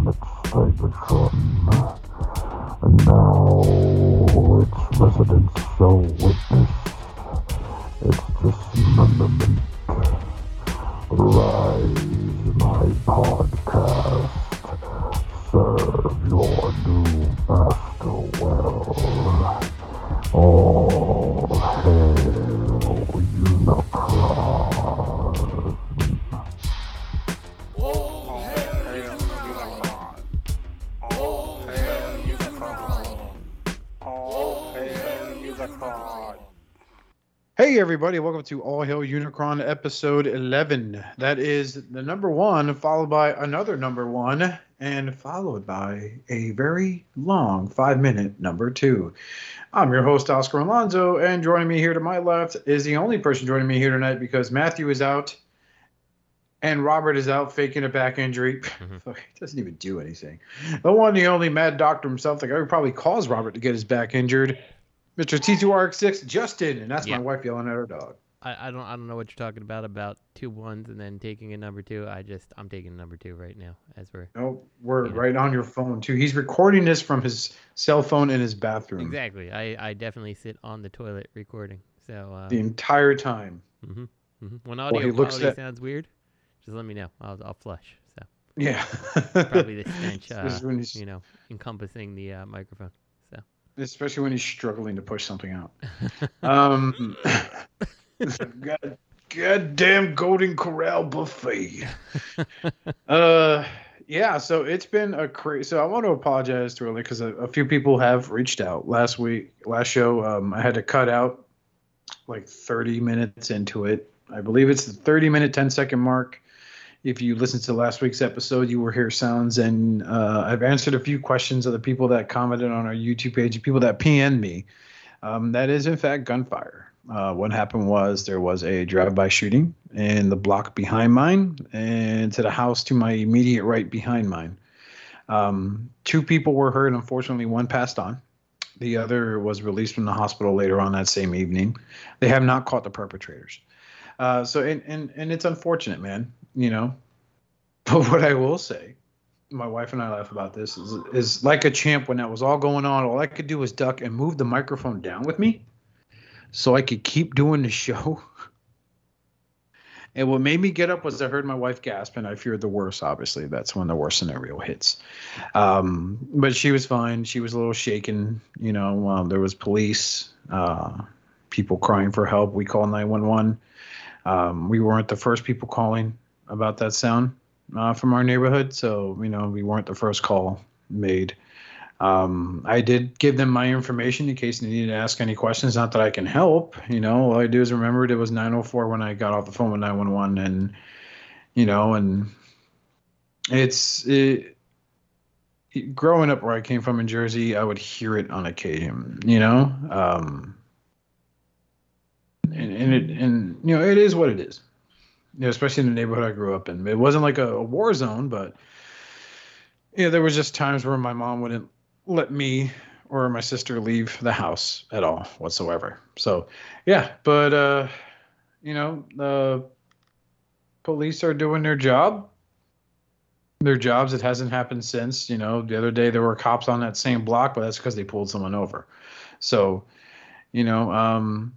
planet favored from, and now its residents shall witness its dismemberment. Rise, my podcast, serve your new master well. All hail Unicron. All hail Unicron. All hail Unicron. All hail Unicron. Hey everybody, welcome to All Hail Unicron episode 11. That is the number one, followed by another number one, and followed by a very long 5-minute number two. I'm your host, Oscar Alonso, and joining me here to my left is the only person joining me here tonight because Matthew is out and Robert is out faking a back injury. It doesn't even do anything. The one, the only mad doctor himself, like I would probably cause Robert to get his back injured, Mr. T2RX6, Justin, and that's my wife yelling at her dog. I don't know what you're talking about 2 ones and then taking a number two. I'm taking number two right now as we're. No, we're right on your phone too. He's recording this from his cell phone in his bathroom. Exactly. I definitely sit on the toilet recording. So the entire time. Mm-hmm. Mm-hmm. When audio quality sounds weird, just let me know. I'll flush. So. Yeah. Probably the stench. Encompassing the microphone. Especially when he's struggling to push something out. Goddamn Golden Corral buffet. So it's been a crazy. So I want to apologize to really because a few people have reached out last show. I had to cut out like 30 minutes into it. I believe it's the 30-minute, 10-second mark. If you listened to last week's episode, you will hear sounds, and I've answered a few questions of the people that commented on our YouTube page, and people that PN'd me. That is, in fact, gunfire. What happened was there was a drive-by shooting in the block behind mine and to the house to my immediate right behind mine. 2 people were hurt. Unfortunately, 1 passed on. The other was released from the hospital later on that same evening. They have not caught the perpetrators. So it's unfortunate, man, you know, but what I will say, my wife and I laugh about this, is like a champ when that was all going on, all I could do was duck and move the microphone down with me so I could keep doing the show. And what made me get up was I heard my wife gasp, and I feared the worst, obviously. That's when the worst scenario hits. But she was fine. She was a little shaken. You know, there was police, people crying for help. We called 911. We weren't the first people calling about that sound from our neighborhood, so you know we weren't the first call made. I did give them my information in case they needed to ask any questions. Not that I can help, you know. All I do is remember it was 904 when I got off the phone with 911, and you know, and it's growing up where I came from in Jersey, I would hear it on occasion, you know. And you know, it is what it is, you know, especially in the neighborhood I grew up in. It wasn't like a war zone, but you know, there was just times where my mom wouldn't let me or my sister leave the house at all whatsoever. So, yeah, but, you know, the police are doing their job. Their jobs. It hasn't happened since, you know, the other day there were cops on that same block, but that's because they pulled someone over. So, you know,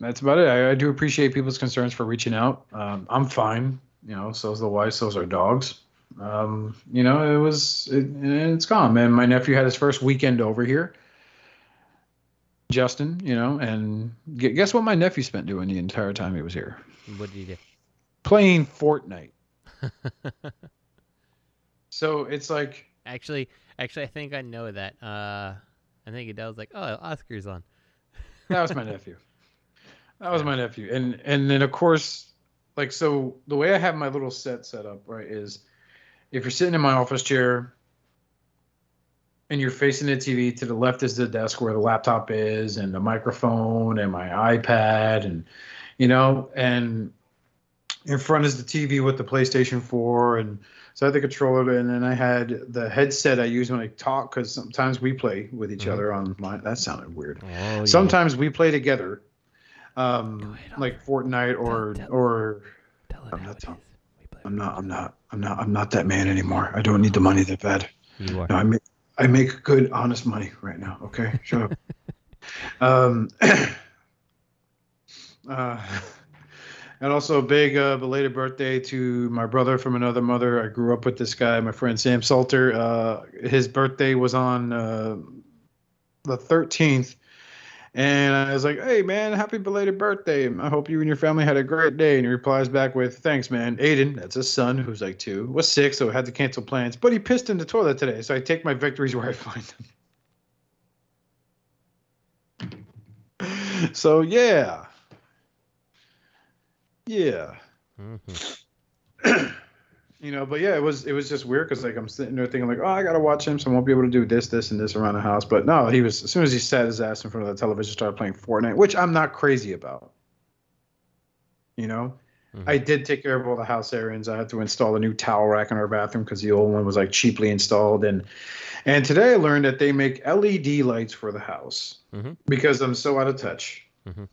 that's about it. I do appreciate people's concerns for reaching out. I'm fine, you know. So's the wife. So's our dogs. You know, it's gone, man. My nephew had his first weekend over here, Justin. You know, and guess what? My nephew spent doing the entire time he was here. What did he do? Playing Fortnite. So it's like actually, I think I know that. I think it was like, oh, Oscar's on. That was my nephew. That was my nephew. And then, of course, like, so the way I have my little set up, right, is if you're sitting in my office chair and you're facing the TV, to the left is the desk where the laptop is and the microphone and my iPad and, you know, and in front is the TV with the PlayStation 4. And so I had the controller, and then I had the headset I use when I talk because sometimes we play with each other online. That sounded weird. Oh, sometimes we play together. Like Fortnite or I'm not that man anymore. I don't need the money that bad. No, I make good, honest money right now. Okay, shut up. And also a big belated birthday to my brother from another mother. I grew up with this guy, my friend Sam Salter. His birthday was on the 13th. And I was like, hey, man, happy belated birthday. I hope you and your family had a great day. And he replies back with, thanks, man. Aiden, that's his son, who's like 2, was 6, so had to cancel plans. But he pissed in the toilet today, so I take my victories where I find them. So, yeah. Yeah. Mm-hmm. You know, but yeah, it was just weird because, like, I'm sitting there thinking, like, oh, I got to watch him, so I won't be able to do this, this, and this around the house. But no, he was, as soon as he sat his ass in front of the television, started playing Fortnite, which I'm not crazy about. You know? Mm-hmm. I did take care of all the house errands. I had to install a new towel rack in our bathroom because the old one was, like, cheaply installed. And today I learned that they make LED lights for the house because I'm so out of touch. Mm-hmm.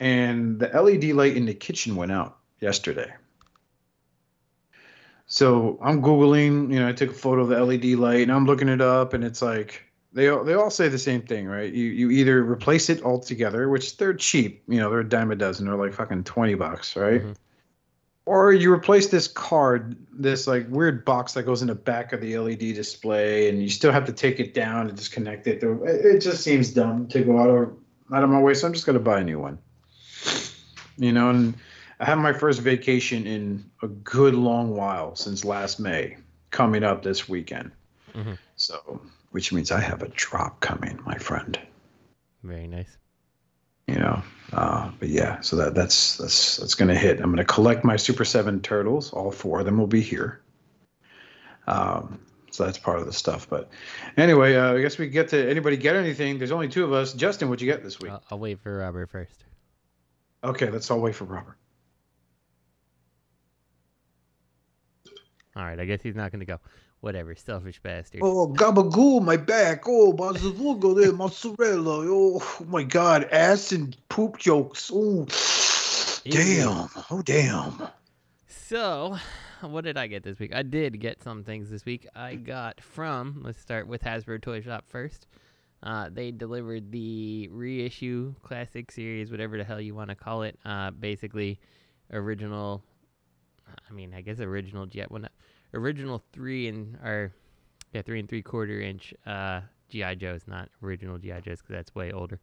And the LED light in the kitchen went out yesterday. So I'm Googling, you know, I took a photo of the LED light and I'm looking it up, and it's like, they all say the same thing, right? You either replace it altogether, which they're cheap, you know, they're a dime a dozen, they're like fucking $20, right? Mm-hmm. Or you replace this card, this like weird box that goes in the back of the LED display, and you still have to take it down and disconnect it. It just seems dumb to go out of my way. So I'm just going to buy a new one, you know, and I have my first vacation in a good long while since last May coming up this weekend. Mm-hmm. So, which means I have a drop coming, my friend. Very nice. You know, but yeah, so that's going to hit. I'm going to collect my Super 7 turtles. All 4 of them will be here. So that's part of the stuff. But anyway, I guess we get to anybody get anything. There's only 2 of us. Justin, what'd you get this week? I'll wait for Robert first. Okay, let's all wait for Robert. All right, I guess he's not going to go. Whatever, selfish bastard. Oh, gabagool, my back. Oh, bazooka there, mozzarella. Oh, my God, ass and poop jokes. Oh, damn. Oh, damn. So, what did I get this week? I did get some things this week. I got from, let's start with Hasbro Toy Shop first. They delivered the reissue classic series, whatever the hell you want to call it. Basically, original... I mean, I guess original Jet one, original 3 and 3/4 inch GI Joes, not original GI Joes because that's way older.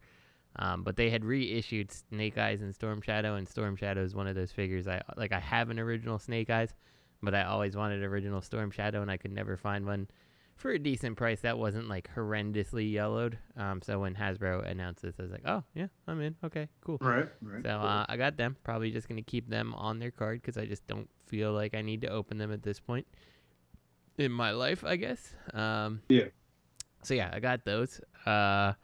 But they had reissued Snake Eyes and Storm Shadow is one of those figures. I have an original Snake Eyes, but I always wanted original Storm Shadow, and I could never find one for a decent price that wasn't like horrendously yellowed. So when Hasbro announced this, I was like, oh, yeah, I'm in. Okay, cool. Right. So cool. I got them. Probably just going to keep them on their card because I just don't feel like I need to open them at this point in my life, I guess. Yeah. So, yeah, I got those. I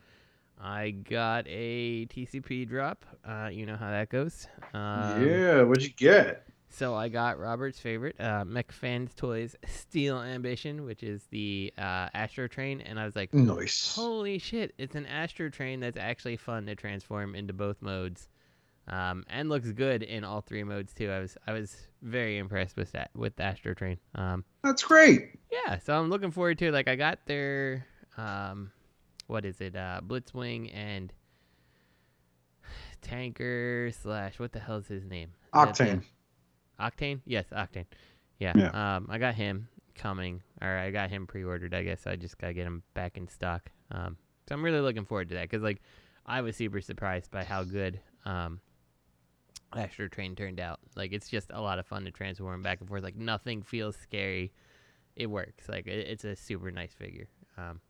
got a TCP drop. You know how that goes. Yeah, what'd you get? So I got Robert's favorite, McFans Toys Steel Ambition, which is the Astro Train. And I was like, nice. Holy shit, it's an Astro Train that's actually fun to transform into both modes and looks good in all 3 modes, too. I was very impressed with that, with the Astro Train. That's great. Yeah, so I'm looking forward to it. Like, I got their, Blitzwing and Tanker / what the hell is his name? Octane. Octane? Yes, Octane. Yeah. I got him coming. Or I got him pre-ordered, I guess. I just got to get him back in stock. So I'm really looking forward to that because, like, I was super surprised by how good Astro Train turned out. Like, it's just a lot of fun to transform back and forth. Like, nothing feels scary. It works. Like, it's a super nice figure.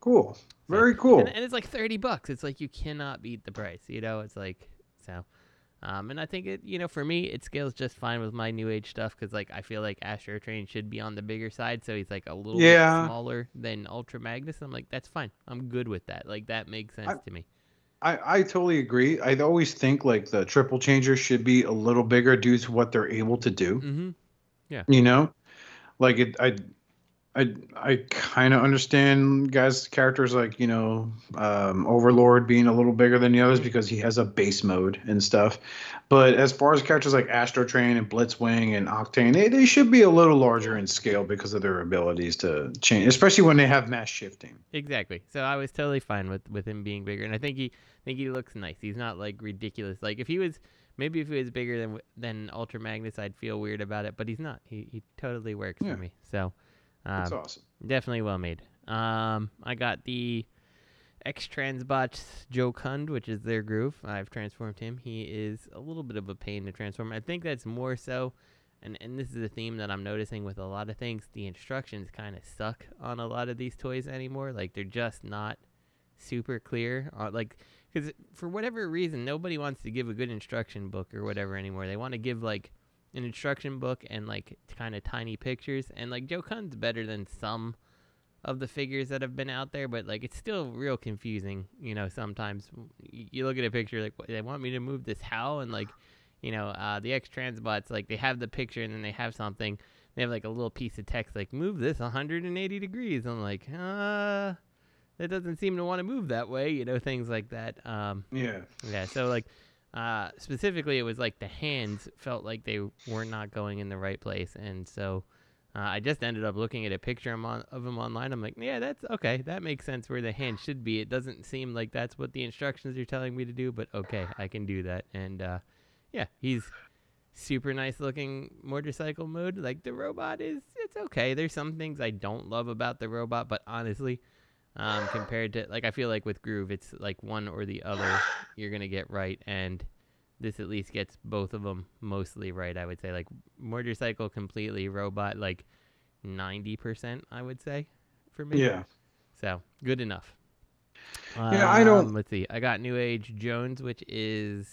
Cool. Very cool. And it's like $30. It's like you cannot beat the price. You know, it's like, so... and I think, it, you know, for me, it scales just fine with my new age stuff because, like, I feel like Astro Train should be on the bigger side, so he's, like, a little bit smaller than Ultra Magnus. I'm like, that's fine. I'm good with that. Like, that makes sense to me. I totally agree. I always think, like, the Triple Changer should be a little bigger due to what they're able to do. Mm-hmm. Yeah. You know? Like, I kind of understand guys' characters like, you know, Overlord being a little bigger than the others because he has a base mode and stuff. But as far as characters like Astro Train and Blitzwing and Octane, they should be a little larger in scale because of their abilities to change, especially when they have mass shifting. Exactly. So I was totally fine with him being bigger, and I think he looks nice. He's not like ridiculous. Like if he was. Maybe if he was bigger than Ultra Magnus, I'd feel weird about it, but he's not. He totally works for me. So, that's awesome. Definitely well made. I got the X-Transbot's Jokund, which is their groove. I've transformed him. He is a little bit of a pain to transform. I think that's more so, and this is a theme that I'm noticing with a lot of things, the instructions kind of suck on a lot of these toys anymore. Like, they're just not super clear. Because for whatever reason, nobody wants to give a good instruction book or whatever anymore. They want to give, like, an instruction book and, like, kind of tiny pictures. And, like, Jokund's better than some of the figures that have been out there. But, like, it's still real confusing, you know, sometimes. You look at a picture, like, they want me to move this how? And, like, you know, the X-Transbots, like, they have the picture and then they have something. They have, like, a little piece of text, like, move this 180 degrees. I'm like, It doesn't seem to want to move that way, you know, things like that. Yeah. So, like, specifically, it was like the hands felt like they were not going in the right place, and so I just ended up looking at a picture of him online. I'm like, yeah, that's okay. That makes sense where the hand should be. It doesn't seem like that's what the instructions are telling me to do, but okay, I can do that. And he's super nice looking motorcycle mode. Like the robot it's okay. There's some things I don't love about the robot, but honestly. Compared to, like, I feel like with Groove, it's like one or the other you're going to get right, and this at least gets both of them mostly right, I would say. Like, motorcycle completely, robot, like, 90%, I would say, for me. Yeah. So, good enough. I don't... Let's see. I got New Age Jones, which is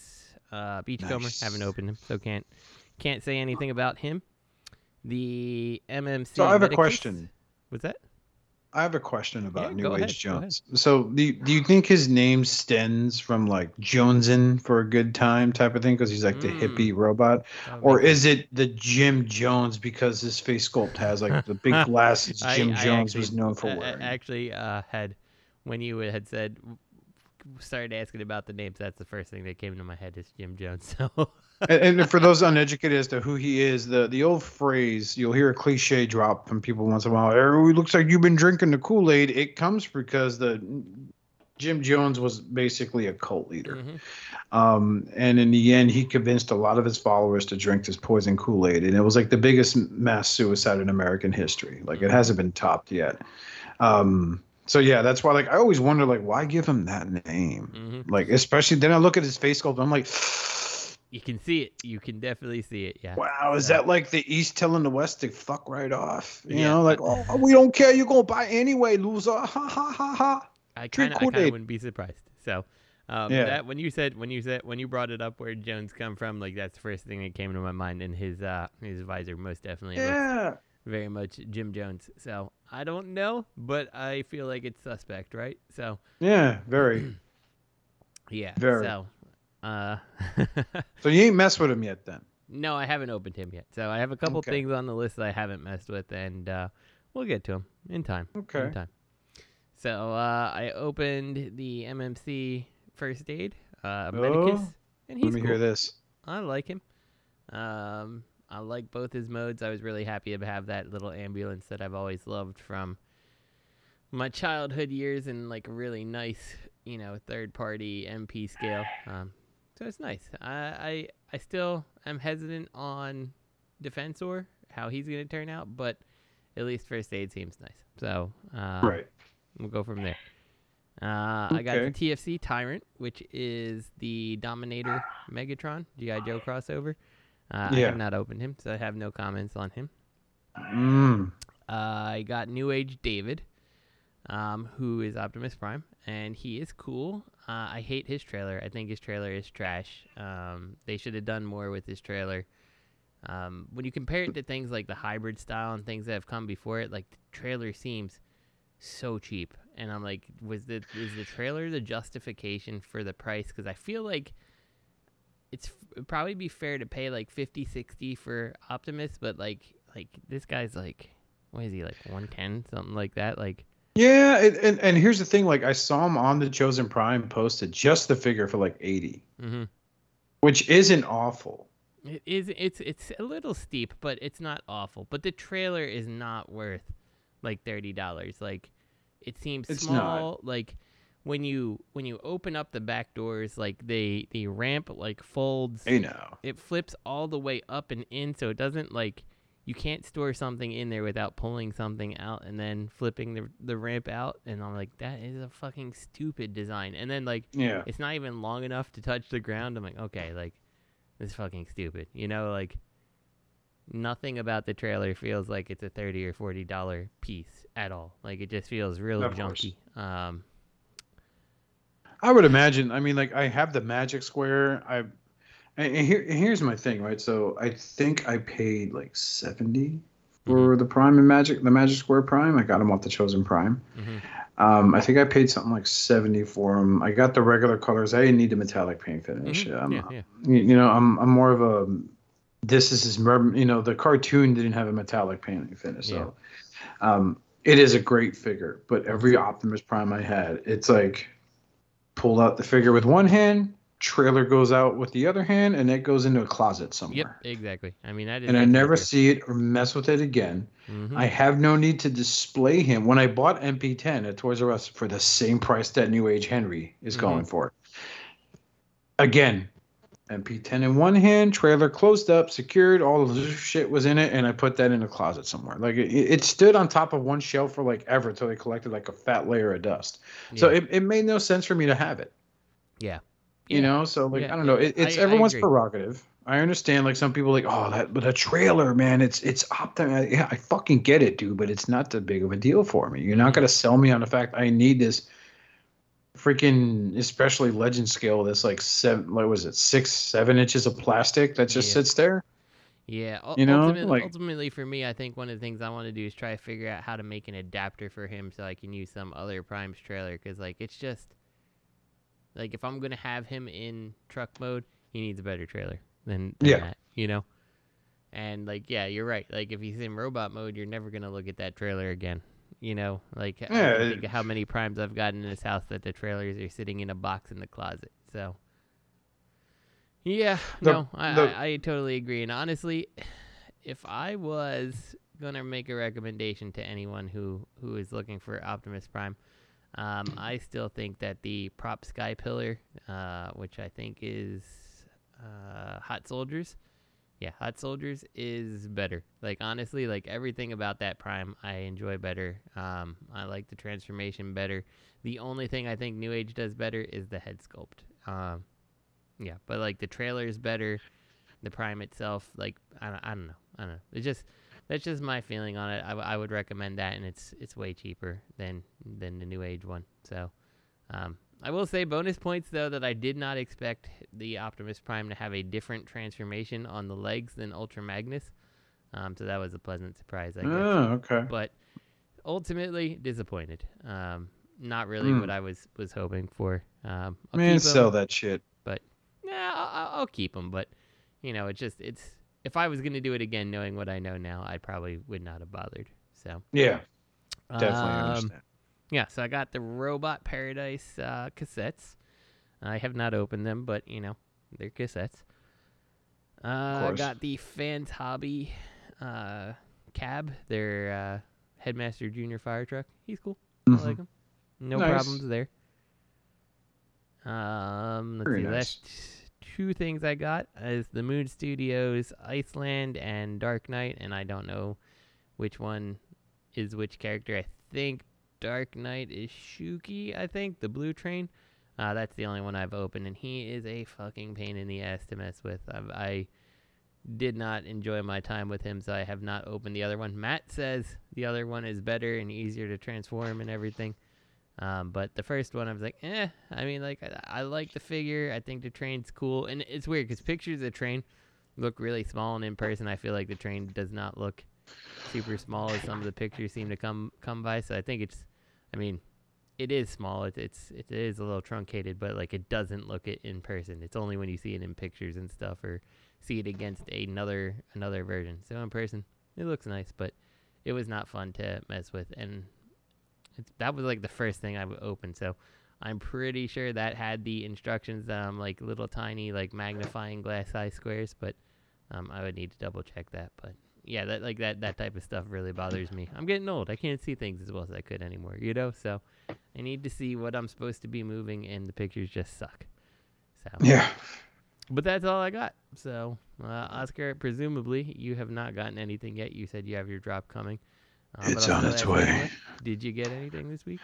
Beachcomber. Nice. Haven't opened him, so can't say anything about him. The MMC... So, I have a question. What's that? I have a question about New Age Jones. So do you think his name stems from like Jonesin for a good time type of thing? Because he's like the hippie robot. Or is it the Jim Jones because his face sculpt has like the big glasses Jim Jones was known for wearing? I actually when you had said, started asking about the names, that's the first thing that came to my head is Jim Jones. So. And for those uneducated as to who he is, the old phrase, you'll hear a cliche drop from people once in a while. It looks like you've been drinking the Kool-Aid. It comes because Jim Jones was basically a cult leader. Mm-hmm. And in the end, he convinced a lot of his followers to drink this poison Kool-Aid. And it was like the biggest mass suicide in American history. Like it hasn't been topped yet. So yeah, that's why like I always wonder like why give him that name? Mm-hmm. Like especially then I look at his face sculpt and I'm like you can see it. You can definitely see it. Yeah. Wow. Is that like the East telling the West to fuck right off? You know, like, oh, we don't care. You're going to buy anyway, loser. Ha, ha, ha, ha. I kind of wouldn't be surprised. So that when you brought it up where Jones come from, like that's the first thing that came to my mind. And his visor most definitely looks very much Jim Jones. So I don't know, but I feel like it's suspect, right? So. Yeah, very. Yeah. Very. So. So you ain't messed with him yet then? No, I haven't opened him yet. So I have a couple things on the list that I haven't messed with, and we'll get to them in time. Okay. In time. So I opened the MMC First Aid, Medicus, and he's cool. Let me hear this. I like him. I like both his modes. I was really happy to have that little ambulance that I've always loved from my childhood years and like a really nice, you know, third-party MP scale. So it's nice. I still am hesitant on Defensor, how he's going to turn out, but at least First Aid seems nice. So we'll go from there. I got the TFC Tyrant, which is the Dominator Megatron, G.I. Joe crossover. I have not opened him, so I have no comments on him. I got New Age David, who is Optimus Prime, and he is cool. I hate his trailer. I think his trailer is trash. They should have done more with his trailer. When you compare it to things like the hybrid style and things that have come before it, like the trailer seems so cheap. And I'm like, is the trailer the justification for the price? Because I feel like it'd probably be fair to pay like $50, $60 for Optimus, but like this guy's like what is he, like 110, something like that? Like, yeah, and here's the thing, like I saw him on the Chosen Prime posted just the figure for like 80, mm-hmm. which isn't awful. It is. It's a little steep, but it's not awful. But the trailer is not worth like $30. Like, it seems it's small. Not. Like when you open up the back doors, like the ramp like folds. You know. It flips all the way up and in, so it doesn't like you can't store something in there without pulling something out and then flipping the ramp out. And I'm like, that is a fucking stupid design. And then like, yeah, it's not even long enough to touch the ground. I'm like, okay, like. It's fucking stupid, you know. Like, nothing about the trailer feels like it's a $30 or $40 piece at all. Like, it just feels really junky. I would imagine. I mean, like, I have the Magic Square. Here's my thing, right? So I think I paid like $70 for the Prime and Magic, the Magic Square Prime. I got them off the Chosen Prime. Mm-hmm. I think I paid something like $70 for them. I got the regular colors. I didn't need the metallic paint finish. Mm-hmm. You know, I'm more of a, this is, you know, the cartoon didn't have a metallic paint finish. So yeah. It is a great figure, but every Optimus Prime I had, it's like pulled out the figure with one hand, trailer goes out with the other hand, and it goes into a closet somewhere. Yep, exactly. I mean, I never see it or mess with it again. Mm-hmm. I have no need to display him. When I bought MP10 at Toys R Us for the same price that New Age Henry is going for, again, MP10 in one hand, trailer closed up, secured, all of this shit was in it, and I put that in a closet somewhere. Like, it stood on top of one shelf for like ever until they collected like a fat layer of dust. Yeah. So it made no sense for me to have it. Yeah. You know, so like, I don't know. It's everyone's prerogative. I understand, like, some people are like, oh, but a trailer, man, it's Optimus. Yeah, I fucking get it, dude, but it's not that big of a deal for me. You're not going to sell me on the fact I need this freaking, especially legend scale, this like 6, 7 inches of plastic that just sits there. Yeah. You know, ultimately for me, I think one of the things I want to do is try to figure out how to make an adapter for him so I can use some other Prime's trailer, because like, it's just. Like, if I'm going to have him in truck mode, he needs a better trailer than that, you know? And, like, yeah, you're right. Like, if he's in robot mode, you're never going to look at that trailer again, you know? Like, I think of how many Primes I've gotten in this house that the trailers are sitting in a box in the closet. So, yeah, I totally agree. And honestly, if I was going to make a recommendation to anyone who is looking for Optimus Prime, I still think that the prop sky pillar, which I think is Hot Soldiers. Yeah, Hot Soldiers is better. Like, honestly, like, everything about that Prime I enjoy better. I like the transformation better. The only thing I think New Age does better is the head sculpt. Yeah, but, like, the trailer is better. The Prime itself, like, I don't know. It's just... That's just my feeling on it. I would recommend that, and it's way cheaper than the New Age one. So, I will say bonus points, though, that I did not expect the Optimus Prime to have a different transformation on the legs than Ultra Magnus. So that was a pleasant surprise, I guess. Oh, okay. But ultimately, disappointed. Not really what I was hoping for. Man, sell that shit. But, nah, I'll keep them. But, you know, it's if I was going to do it again, knowing what I know now, I probably would not have bothered. So yeah, definitely understand. Yeah, so I got the Robot Paradise cassettes. I have not opened them, but, you know, they're cassettes. I got the Fans Hobby cab, their Headmaster Junior fire truck. He's cool. Mm-hmm. I like him. No problems there. Let's see. Two things I got is the Moon Studios Iceland and Dark Knight, and I don't know which one is which character. I think Dark Knight is Shuki, I think, the blue train. That's the only one I've opened, and he is a fucking pain in the ass to mess with. I did not enjoy my time with him, so I have not opened the other one. Matt says the other one is better and easier to transform and everything. But the first one, I was like, I mean, like, I like the figure. I think the train's cool. And it's weird because pictures of the train look really small, and in person, I feel like the train does not look super small as some of the pictures seem to come by. So I think it is small. It is a little truncated, but, like, it doesn't look it in person. It's only when you see it in pictures and stuff or see it against another version. So in person, it looks nice, but it was not fun to mess with. And that was like the first thing I would open. So I'm pretty sure that had the instructions, like little tiny, like magnifying glass size squares, but I would need to double check that. But yeah, that like that type of stuff really bothers me. I'm getting old. I can't see things as well as I could anymore, you know? So I need to see what I'm supposed to be moving, and the pictures just suck. So yeah. But that's all I got. So, Oscar, presumably you have not gotten anything yet. You said you have your drop coming. It's on its way. Did you get anything this week?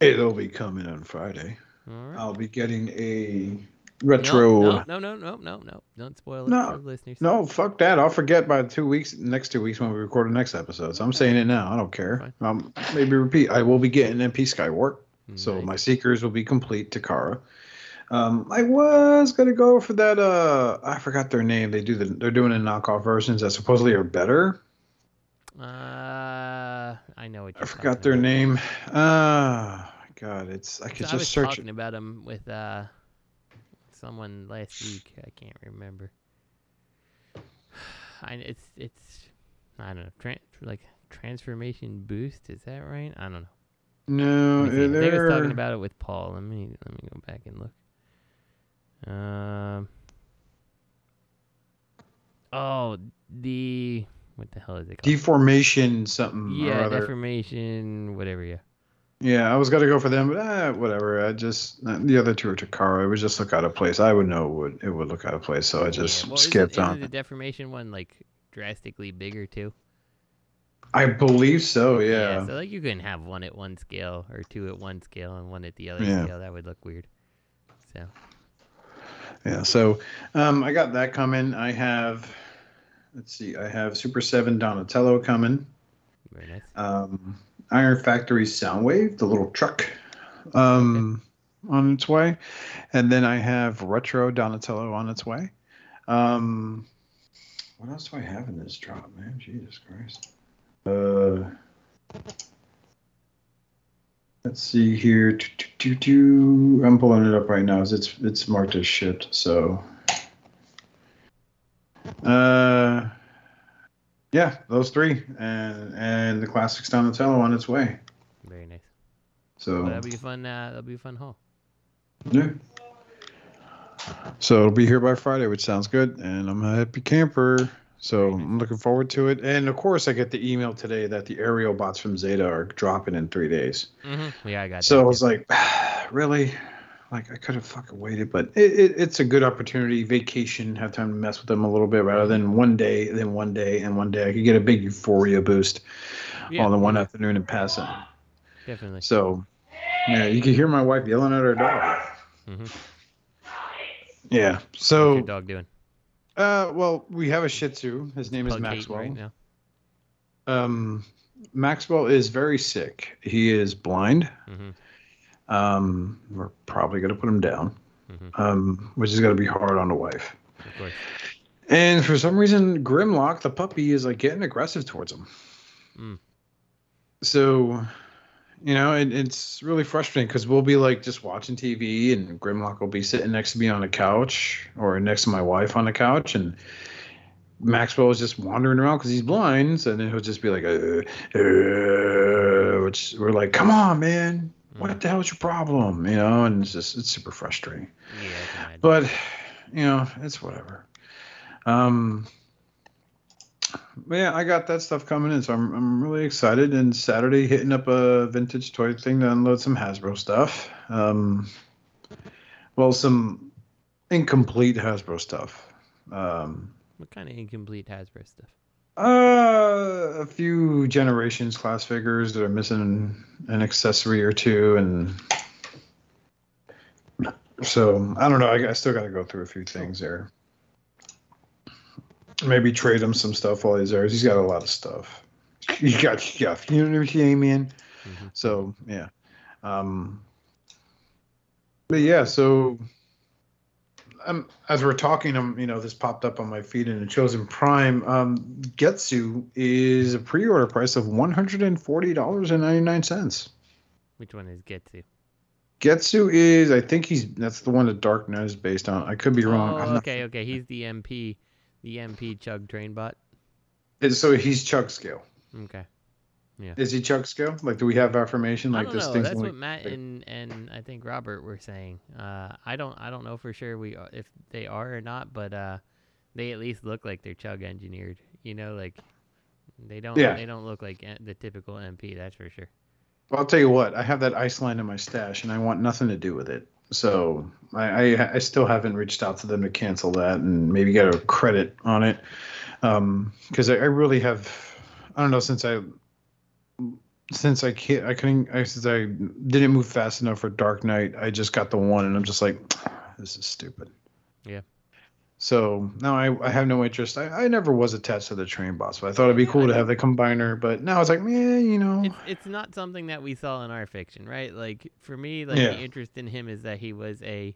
It'll be coming on Friday. All right. I'll be getting a retro. No. Don't spoil it for listeners. No, fuck that. I'll forget by 2 weeks, next 2 weeks when we record the next episode. So I'm saying it now. I don't care. Maybe repeat. I will be getting MP Skyward. Nice. So my Seekers will be complete. Takara. I was gonna go for that. I forgot their name. They're doing the knockoff versions that supposedly are better. I know what. I forgot their name. God, I was searching about them with someone last week. I can't remember. I don't know. Transformation Boost, is that right? I don't know. No, they were talking about it with Paul. Let me go back and look. What the hell is it called? Deformation something. Yeah, or other. Deformation, whatever. Yeah. Yeah, I was gonna go for them, but whatever. The other two are Takara. It would just look out of place. I would know it would look out of place, so I just skipped on. Isn't the deformation one like drastically bigger too? I believe so. Yeah. Yeah. So like you couldn't have one at one scale or two at one scale and one at the other scale. That would look weird. So. Yeah, so I got that coming. I have Super 7 Donatello coming. Very nice. Iron Factory Soundwave, the little truck on its way. And then I have Retro Donatello on its way. What else do I have in this drop, man? Jesus Christ. Let's see here. I'm pulling it up right now. It's marked as shipped. So, yeah, those three and the classics Donatello on its way. Very nice. So that'll be fun. That'll be a fun haul. Yeah. So it'll be here by Friday, which sounds good, and I'm a happy camper. So I'm looking forward to it. And, of course, I get the email today that the aerial bots from Zeta are dropping in 3 days. Mm-hmm. Yeah, I got that. So I was like, really? Like, I could have fucking waited. But it's a good opportunity. Vacation, have time to mess with them a little bit rather than one day. I could get a big euphoria boost on the one afternoon and pass it. Definitely. So, yeah, you can hear my wife yelling at her dog. Mm-hmm. Yeah. So, what's your dog doing? Well, we have a Shih Tzu. His name is Maxwell. Right now. Maxwell is very sick. He is blind. Mm-hmm. We're probably going to put him down, mm-hmm. Which is going to be hard on the wife. Of course. And for some reason, Grimlock, the puppy, is like getting aggressive towards him. Mm. So, you know, it's really frustrating because we'll be like just watching TV and Grimlock will be sitting next to me on the couch or next to my wife on the couch. And Maxwell is just wandering around because he's blind. So then he'll just be like, which we're like, come on, man. What the hell is your problem? You know, and it's super frustrating. Yeah, but, you know, it's whatever. But yeah, I got that stuff coming in, so I'm really excited. And Saturday, hitting up a vintage toy thing to unload some Hasbro stuff. Some incomplete Hasbro stuff. What kind of incomplete Hasbro stuff? A few Generations class figures that are missing an accessory or two, and so I don't know. I still got to go through a few things there. Maybe trade him some stuff while he's there. He's got a lot of stuff. He's got stuff. You know what I'm saying, man? Mm-hmm. So, yeah. But, yeah, so as we're talking, you know, this popped up on my feed and it shows in Prime. Getsu is a pre-order price of $140.99. Which one is Getsu? Getsu is, I think that's the one that Dark Knight is based on. I could be wrong. Okay. He's the MP. The MP Chug Train Bot. So he's Chug Scale. Okay. Yeah. Is he Chuck Skill? Like, do we have affirmation? Like, I don't know. That's what Matt and I think Robert were saying. I don't know for sure if they are or not, but they at least look like they're Chug engineered. You know, like they don't look like the typical MP. That's for sure. Well, I'll tell you what. I have that Iceland in my stash, and I want nothing to do with it. So I still haven't reached out to them to cancel that and maybe get a credit on it, because I really have. I don't know, since I didn't move fast enough for Dark Knight, I just got the one, and I'm just like, this is stupid. Yeah. So now I have no interest. I never was attached to the train boss, but I thought it'd be cool to have the combiner. But now it's like, man, you know, it's not something that we saw in our fiction, right? Like for me, the interest in him is that he was a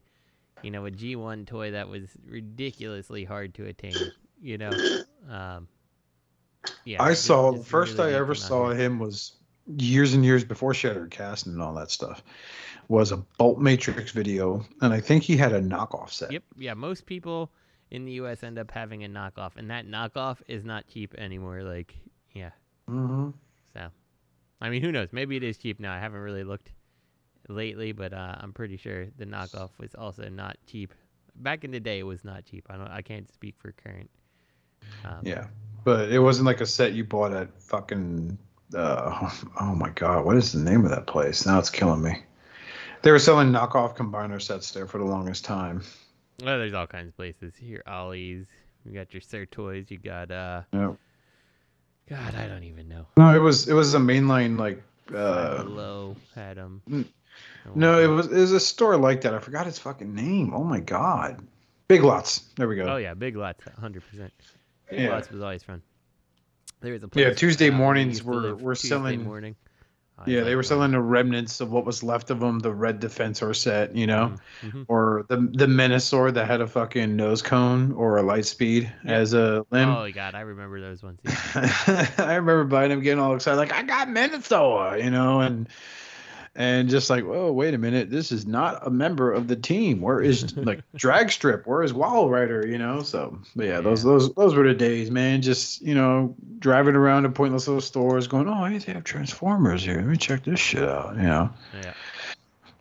G1 toy that was ridiculously hard to attain. You know, yeah. I ever saw him was years and years before Shattered Cast and all that stuff, was a Bolt Matrix video, and I think he had a knockoff set. Yep, yeah. Most people in the U.S. end up having a knockoff, and that knockoff is not cheap anymore. Like, yeah. Mm-hmm. So, I mean, who knows? Maybe it is cheap now. I haven't really looked lately, but I'm pretty sure the knockoff was also not cheap. Back in the day, it was not cheap. I can't speak for current. Yeah. But it wasn't like a set you bought at fucking, oh my God, what is the name of that place? Now it's killing me. They were selling knockoff combiner sets there for the longest time. Well, there's all kinds of places here. Ollie's, you got your Sir Toys, you got, yep. God, I don't even know. No, it was a mainline, like, Low had them. No, it was a store like that. I forgot its fucking name. Oh my God. Big Lots. There we go. Oh yeah. Big Lots. 100%. Yeah, it was always fun. There was a place. Yeah, Tuesday mornings were selling. Morning. Yeah, they were selling the remnants of what was left of them, the Red Defensor set, you know, mm-hmm. or the Menasor that had a fucking nose cone or a light speed as a limb. Oh God, I remember those ones. Yeah. I remember buying them, getting all excited, like I got Menasor, you know, and just like, whoa, wait a minute, this is not a member of the team. Where is like Dragstrip? Where is Wall Rider? You know, so but yeah, those were the days, man. Just you know, driving around to pointless little stores, going, oh, I have Transformers here. Let me check this shit out. You know. Yeah.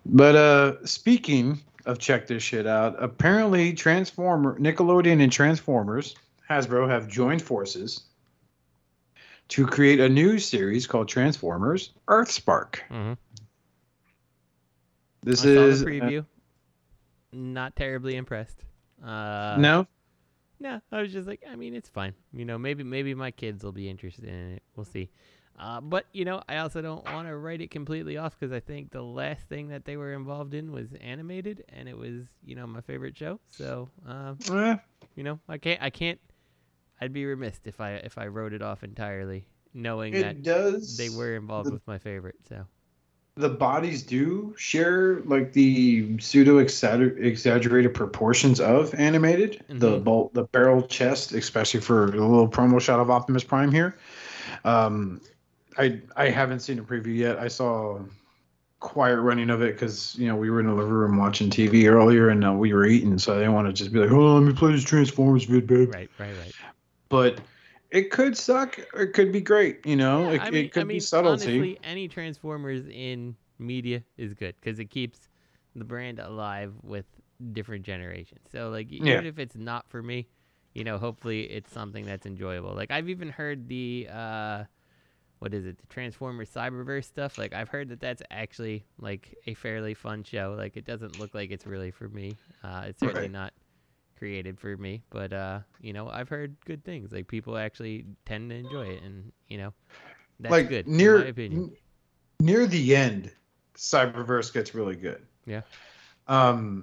But speaking of check this shit out, apparently Nickelodeon and Transformers Hasbro have joined forces to create a new series called Transformers Earthspark. Mm-hmm. I saw the preview. Not terribly impressed. No? No, I was just like, I mean, it's fine. You know, maybe my kids will be interested in it. We'll see. But, you know, I also don't want to write it completely off because I think the last thing that they were involved in was animated, and it was, you know, my favorite show. So, you know, I can't. I'd be remiss if I wrote it off entirely, knowing they were involved with my favorite, so. The bodies do share like the pseudo exaggerated proportions of animated, mm-hmm. the barrel chest, especially for the little promo shot of Optimus Prime here. I haven't seen a preview yet. I saw quiet running of it because you know we were in the living room watching TV earlier and we were eating, so I didn't want to just be like, "Oh, let me play this Transformers video." Right. But it could suck or it could be great, you know? Yeah, it could be subtlety. Honestly, any Transformers in media is good because it keeps the brand alive with different generations. So, like, even if it's not for me, you know, hopefully it's something that's enjoyable. Like, I've even heard the, the Transformers Cyberverse stuff. Like, I've heard that that's actually, like, a fairly fun show. Like, it doesn't look like it's really for me. It's certainly not created for me, but you know, I've heard good things. Like people actually tend to enjoy it, and you know, that's like good. In my opinion. Near the end, Cyberverse gets really good. Yeah,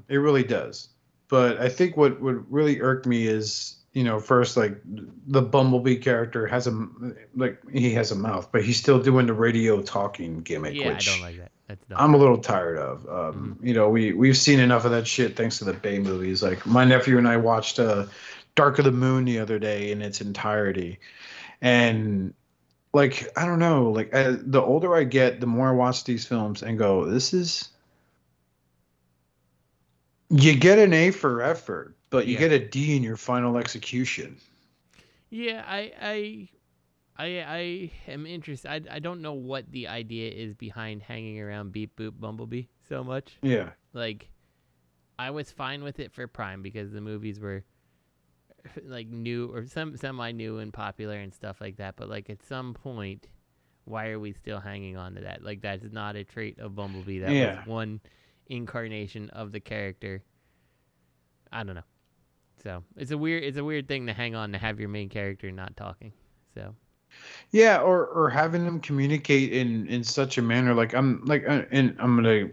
it really does. But I think what really irked me is, you know, first like the Bumblebee character has a mouth, but he's still doing the radio talking gimmick. Yeah, which I don't like that. I'm a little tired of. You know, we've seen enough of that shit thanks to the Bay movies. Like my nephew and I watched Dark of the Moon the other day in its entirety, and like I don't know, like the older I get, the more I watch these films and go, this is. You get an A for effort, but you get a D in your final execution. Yeah, I I am interested. I don't know what the idea is behind hanging around Beep Boop Bumblebee so much. Yeah. Like, I was fine with it for Prime because the movies were, like, new or semi-new and popular and stuff like that. But, like, at some point, why are we still hanging on to that? Like, that's not a trait of Bumblebee. That was one incarnation of the character. I don't know. So it's a weird thing to hang on to have your main character not talking. So. Yeah, or having them communicate in such a manner, like I'm gonna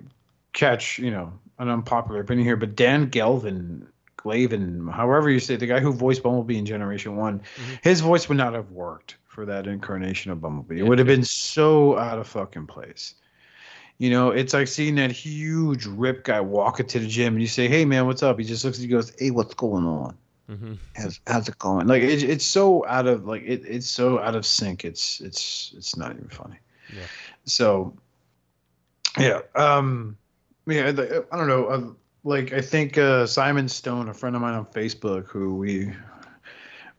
catch, an unpopular opinion here, but Dan Glavin, however you say it, the guy who voiced Bumblebee in Generation 1, mm-hmm. his voice would not have worked for that incarnation of Bumblebee. Yeah. It would have been so out of fucking place. It's like seeing that huge Rip guy walk into the gym and you say, "Hey man, what's up?" He just looks and he goes, "Hey, what's going on? Mm-hmm. How's it going?" Like it's so out of it's so out of sync. It's not even funny. Yeah. So yeah. I don't know. I think Simon Stone, a friend of mine on Facebook, who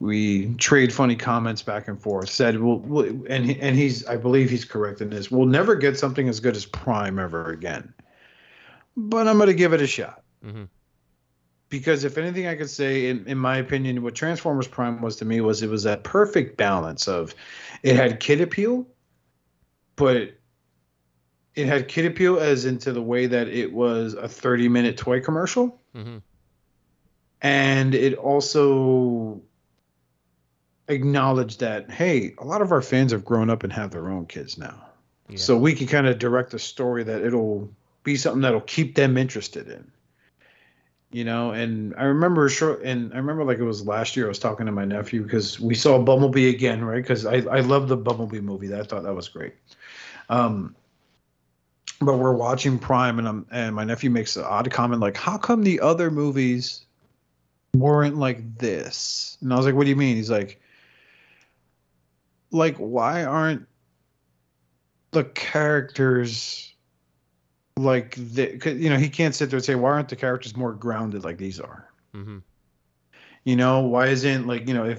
we trade funny comments back and forth, said, "Well, and he's, I believe he's correct in this. We'll never get something as good as Prime ever again, but I'm going to give it a shot." Mm-hmm. Because if anything I could say, in my opinion, what Transformers Prime was to me was it was that perfect balance of it had kid appeal, but it had kid appeal as into the way that it was a 30-minute toy commercial. Mm-hmm. And it also acknowledged that, hey, a lot of our fans have grown up and have their own kids now. Yeah. So we can kind of direct a story that it'll be something that'll keep them interested in. And I remember it was last year I was talking to my nephew because we saw Bumblebee again, right? Because I love the Bumblebee movie. I thought that was great. But we're watching Prime and my nephew makes an odd comment like, "How come the other movies weren't like this?" And I was like, "What do you mean?" He's like why aren't the characters like he can't sit there and say, "Why aren't the characters more grounded like these are?" Mm-hmm. Why isn't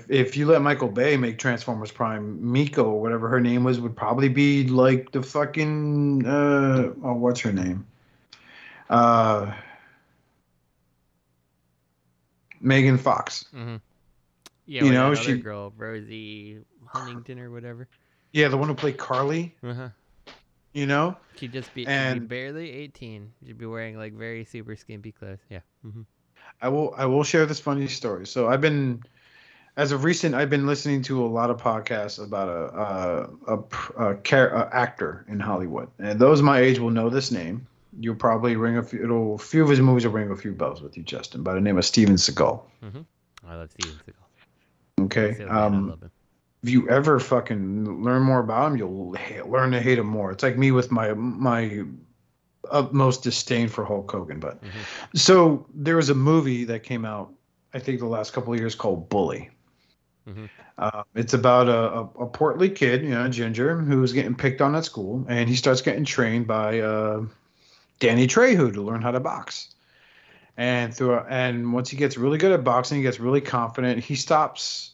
if you let Michael Bay make Transformers Prime, Miko or whatever her name was would probably be like the fucking what's her name, Megan Fox. Mm-hmm. Yeah, she girl Rosie Huntington or whatever. Yeah, the one who played Carly. Uh-huh. She'd just be barely 18. She'd be wearing like very super skimpy clothes. Yeah. Mm-hmm. I will share this funny story. So I've been listening to a lot of podcasts about a actor in Hollywood. And those my age will know this name. You'll probably a few of his movies will ring a few bells with you, Justin, by the name of Steven Seagal. Mm-hmm. I love Steven Seagal. Okay. I love him. If you ever fucking learn more about him, you'll learn to hate him more. It's like me with my utmost disdain for Hulk Hogan. But mm-hmm. So there was a movie that came out, I think, the last couple of years called Bully. Mm-hmm. It's about a portly kid, Ginger, who's getting picked on at school, and he starts getting trained by Danny Trejo to learn how to box. And once he gets really good at boxing, he gets really confident. He stops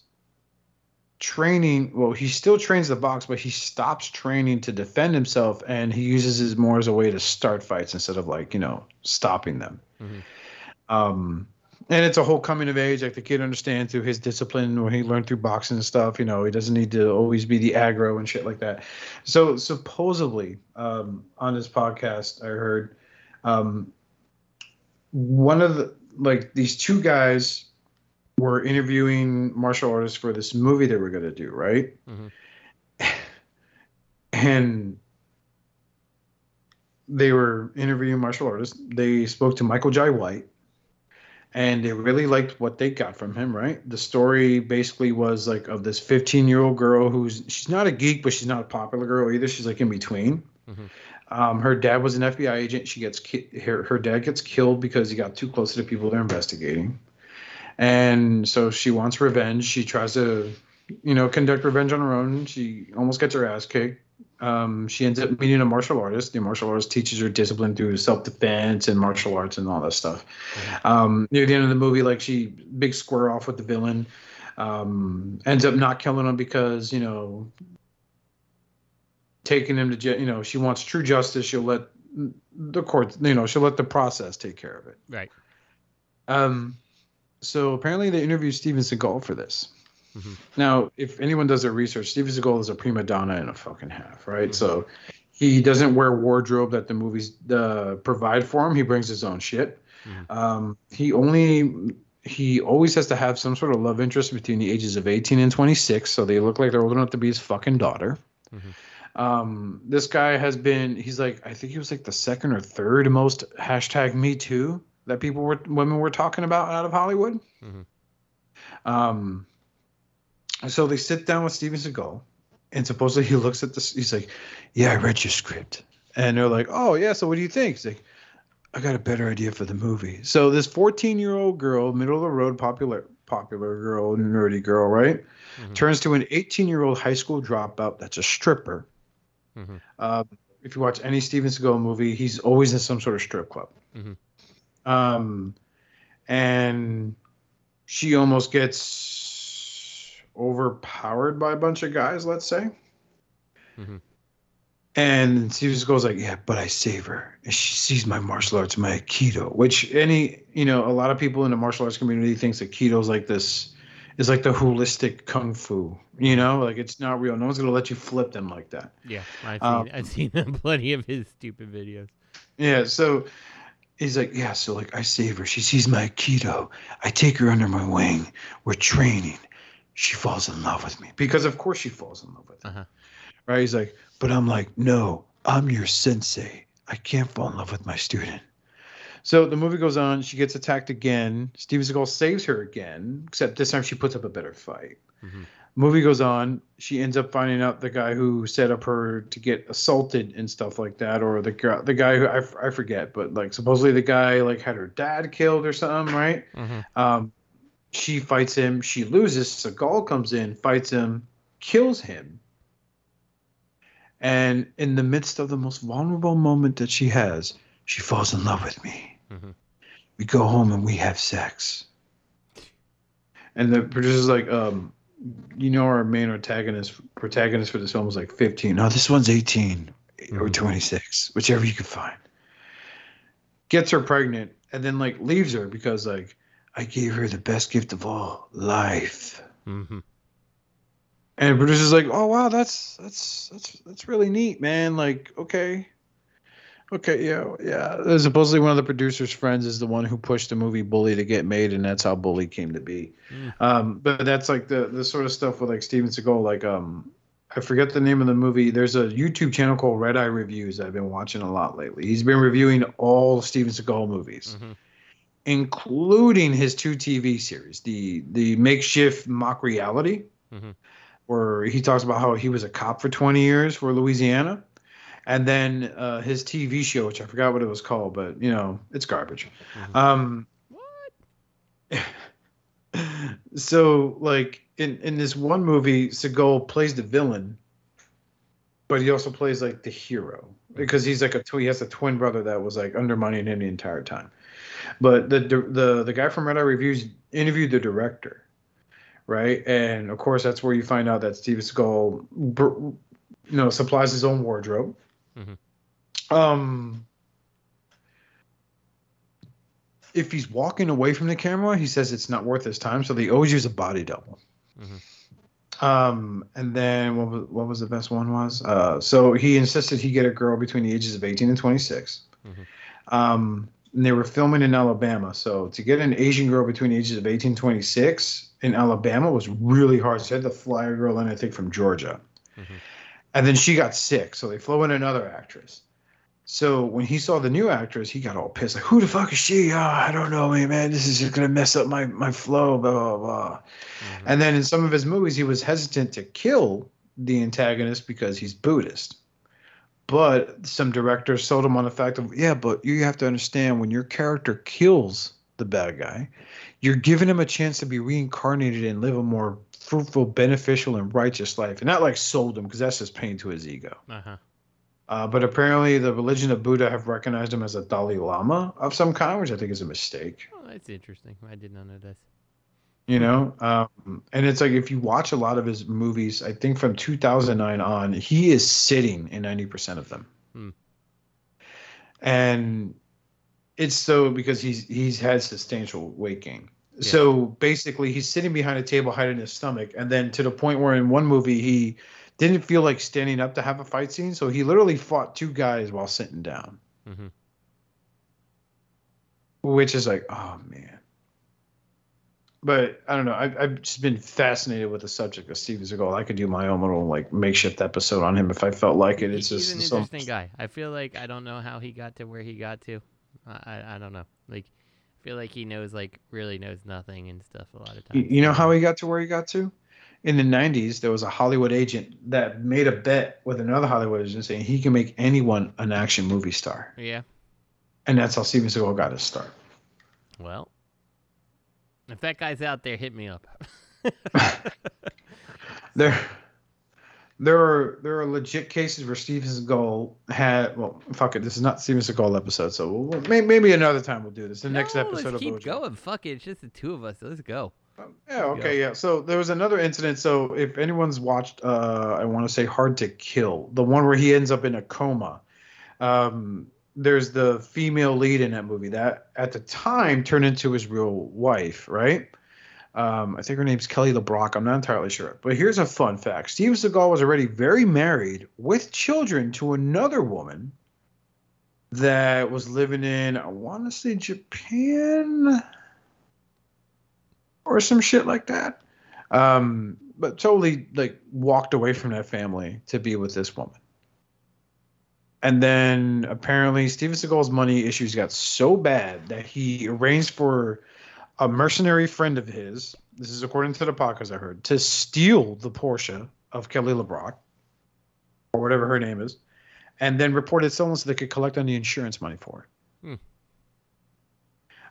training. Well, he still trains the box, but he stops training to defend himself, and he uses his more as a way to start fights instead of stopping them. Mm-hmm. And it's a whole coming of age. Like the kid understands through his discipline when he learned through boxing and stuff. He doesn't need to always be the aggro and shit like that. So supposedly, on his podcast, I heard one of the these two guys were interviewing martial artists for this movie they were going to do, right? Mm-hmm. And they were interviewing martial artists. They spoke to Michael Jai White, and they really liked what they got from him, right? The story basically was of this 15-year-old girl she's not a geek, but she's not a popular girl either. She's in between. Mm-hmm. Her dad was an FBI agent. She gets her dad gets killed because he got too close to the people they're investigating. And so she wants revenge. She tries to, conduct revenge on her own. She almost gets her ass kicked. She ends up meeting a martial artist. The martial artist teaches her discipline through self-defense and martial arts and all that stuff. Near the end of the movie, like, she big square off with the villain, ends up not killing him because, you know, taking him to jail, you know, she wants true justice. She'll let the court, you know, she'll let the process take care of it. Right. So apparently they interviewed Steven Seagal for this. Mm-hmm. Now, if anyone does their research, Steven Seagal is a prima donna and a fucking half, right? Mm-hmm. So he doesn't wear wardrobe that the movies provide for him. He brings his own shit. Mm-hmm. He always has to have some sort of love interest between the ages of 18 and 26. So they look like they're old enough to be his fucking daughter. Mm-hmm. This guy has been, he's like, I think he was like the second or third most #MeToo that women were talking about out of Hollywood. Mm-hmm. So they sit down with Steven Seagal, and supposedly he looks at this, he's like, yeah, I read your script. And they're like, oh yeah, so what do you think? He's like, I got a better idea for the movie. So this 14-year-old girl, middle of the road, popular girl, nerdy girl, right? Mm-hmm. Turns to an 18-year-old high school dropout that's a stripper. Mm-hmm. If you watch any Steven Seagal movie, he's always in some sort of strip club. Mm-hmm. And she almost gets overpowered by a bunch of guys, let's say. Mm-hmm. And Steven Seagal's like, yeah, but I save her. And she sees my martial arts, my Aikido, which a lot of people in the martial arts community thinks Aikido's like this, is like the holistic kung fu, you know? Like, it's not real. No one's going to let you flip them like that. Yeah, I've seen plenty of his stupid videos. Yeah, so he's like, yeah, so like I save her. She sees my Aikido. I take her under my wing. We're training. She falls in love with me. Because of course she falls in love with him. Uh-huh. Right? He's like, but I'm like, no, I'm your sensei. I can't fall in love with my student. So the movie goes on. She gets attacked again. Steven Seagal saves her again, except this time she puts up a better fight. Mm-hmm. Movie goes on. She ends up finding out the guy who set up her to get assaulted and stuff like that, or the guy who I forget, but like supposedly the guy like had her dad killed or something, right? Mm-hmm. She fights him. She loses. Seagal comes in, fights him, kills him. And in the midst of the most vulnerable moment that she has, she falls in love with me. Mm-hmm. We go home and we have sex. And the producer's like, our main protagonist for this film was like 15. No, this one's 18 or 26, whichever you can find. Gets her pregnant and then like leaves her because like I gave her the best gift of all, life. Mm-hmm. And the producer's like, oh wow, that's really neat, man. Like, okay, yeah. Supposedly one of the producer's friends is the one who pushed the movie Bully to get made, and that's how Bully came to be. Mm. But that's like the sort of stuff with like Steven Seagal. Like, I forget the name of the movie. There's a YouTube channel called Red Eye Reviews that I've been watching a lot lately. He's been reviewing all Steven Seagal movies. Mm-hmm. Including his two TV series, the makeshift mock reality. Mm-hmm. Where he talks about how he was a cop for 20 years for Louisiana. And then his TV show, which I forgot what it was called, but, you know, it's garbage. Mm-hmm. What? So, like, in this one movie, Seagal plays the villain, but he also plays, like, the hero. Because he's, like, he has a twin brother that was, like, undermining him the entire time. But the guy from Red Eye Reviews interviewed the director. Right, and of course that's where you find out that Steven Seagal, supplies his own wardrobe. Mm-hmm. If he's walking away from the camera, he says it's not worth his time, so they always use a body double. Mm-hmm. And then what was the best one was? So he insisted he get a girl between the ages of 18 and 26. Mm-hmm. And they were filming in Alabama, so to get an Asian girl between the ages of 18 and 26. In Alabama was really hard. She had to fly a girl in, I think, from Georgia. Mm-hmm. And then she got sick, so they flew in another actress. So when he saw the new actress, he got all pissed. Like, who the fuck is she? Oh, I don't know, man. This is just going to mess up my flow, blah, blah, blah. Mm-hmm. And then in some of his movies, he was hesitant to kill the antagonist because he's Buddhist. But some directors sold him on the fact of, yeah, but you have to understand when your character kills the bad guy. You're giving him a chance to be reincarnated and live a more fruitful, beneficial, and righteous life. And not like sold him, because that's just pain to his ego. Uh-huh. But apparently the religion of Buddha have recognized him as a Dalai Lama of some kind, which I think is a mistake. Oh, that's interesting. I did not know this. You know, and it's like if you watch a lot of his movies, I think from 2009 on, he is sitting in 90% of them. Hmm. And it's so because he's had substantial weight gain. Yeah. So basically he's sitting behind a table hiding his stomach. And then to the point where in one movie he didn't feel like standing up to have a fight scene. So he literally fought two guys while sitting down. Mm-hmm. Which is like, oh, man. But I don't know. I've just been fascinated with the subject of Steven Seagal. I could do my own little like makeshift episode on him if I felt like it. It's just an interesting guy. I feel like I don't know how he got to where he got to. I don't know. Like I feel like he knows like really knows nothing and stuff a lot of times. You know how he got to where he got to? In the 90s, there was a Hollywood agent that made a bet with another Hollywood agent saying he can make anyone an action movie star. Yeah. And that's how Steven Seagal got his start. Well. If that guy's out there, hit me up. there are legit cases where Steven Seagal had. Well, fuck it. This is not Steven Seagal episode, so we'll, maybe another time we'll do this. Next episode. Let's keep going. Fuck it. It's just the two of us. Let's go. Yeah. Okay. Yeah. So there was another incident. So if anyone's watched, I want to say Hard to Kill, the one where he ends up in a coma. There's the female lead in that movie that at the time turned into his real wife, right? I think her name's Kelly LeBrock. I'm not entirely sure. But here's a fun fact. Steven Seagal was already very married with children to another woman that was living in, I want to say Japan or some shit like that. But totally like walked away from that family to be with this woman. And then apparently Steven Seagal's money issues got so bad that he arranged for a mercenary friend of his, this is according to the podcast I heard, to steal the Porsche of Kelly LeBrock, or whatever her name is, and then reported stolen so they could collect on the insurance money for it.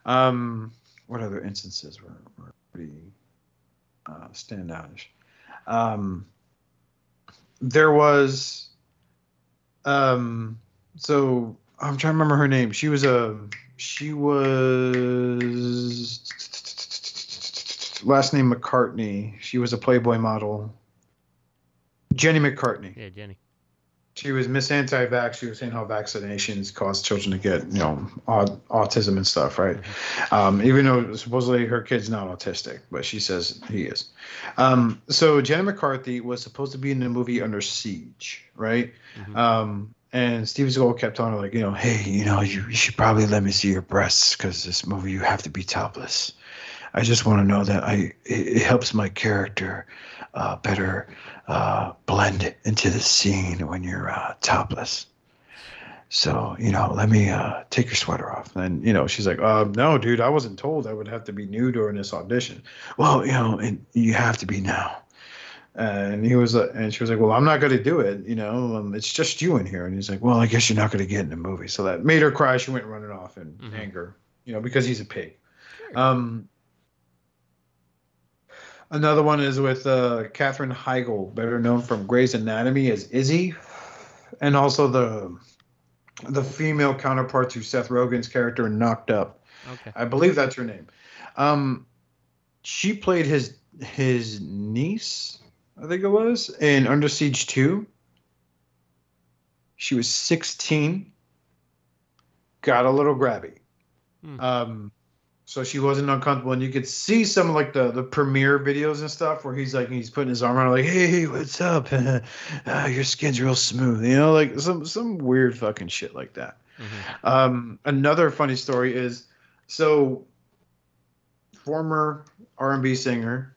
Hmm. What other instances were pretty standoutish? There was... So I'm trying to remember her name. She was last name McCartney. She was a Playboy model. Jenny McCartney. Yeah, Jenny. She was Miss Anti-Vax. She was saying how vaccinations cause children to get, you know, autism and stuff, right? Even though supposedly her kid's not autistic, but she says he is. So Jenna McCarthy was supposed to be in the movie Under Siege, right? Mm-hmm. And Steven Seagal kept on like, you know, hey, you know, you should probably let me see your breasts because this movie you have to be topless. I just want to know that it helps my character better blend into the scene when you're topless. So, you know, let me take your sweater off. And, you know, she's like, no, dude, I wasn't told I would have to be nude during this audition. Well, you know, and you have to be now. And he was, and she was like, well, I'm not going to do it. You know, it's just you in here. And he's like, well, I guess you're not going to get in the movie. So that made her cry. She went running off in anger, you know, because he's a pig. Another one is with Katherine Heigl, better known from Grey's Anatomy as Izzy, and also the female counterpart to Seth Rogen's character in Knocked Up. Okay. I believe that's her name. She played his niece, I think it was, in Under Siege 2. She was 16. Got a little grabby. Hmm. So she wasn't uncomfortable, and you could see some like the premiere videos and stuff where he's like he's putting his arm around like, hey, what's up? Your skin's real smooth, you know, like some weird fucking shit like that. Mm-hmm. Another funny story is so former R&B singer,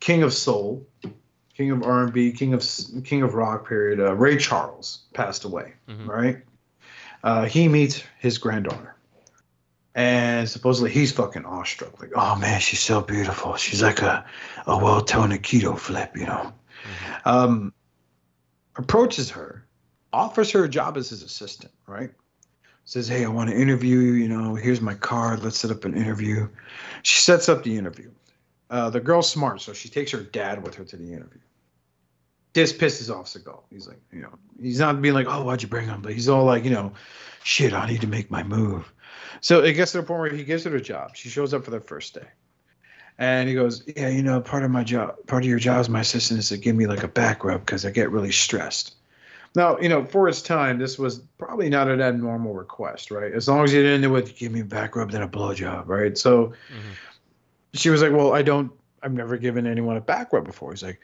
King of Soul, King of R&B, King of Rock period. Ray Charles passed away, right? He meets his granddaughter. And supposedly he's fucking awestruck. Like, oh, man, she's so beautiful. She's like a well-toned keto flip, you know. Mm-hmm. Approaches her, offers her a job as his assistant, right? says, hey, I want to interview you. You know, here's my card. Let's set up an interview. She sets up the interview. The girl's smart, so she takes her dad with her to the interview. This pisses off Seagal. He's like, you know, he's not being like, oh, why'd you bring him? But he's all like, you know, shit, I need to make my move. So it gets to the point where he gives her the job. She shows up for their first day. And he goes, yeah, you know, part of your job as my assistant is to give me like a back rub because I get really stressed. Now, you know, for its time, this was probably not an abnormal request, right? As long as you didn't do it, give me a back rub, then a blowjob, right? So she was like, well, I've never given anyone a back rub before. He's like,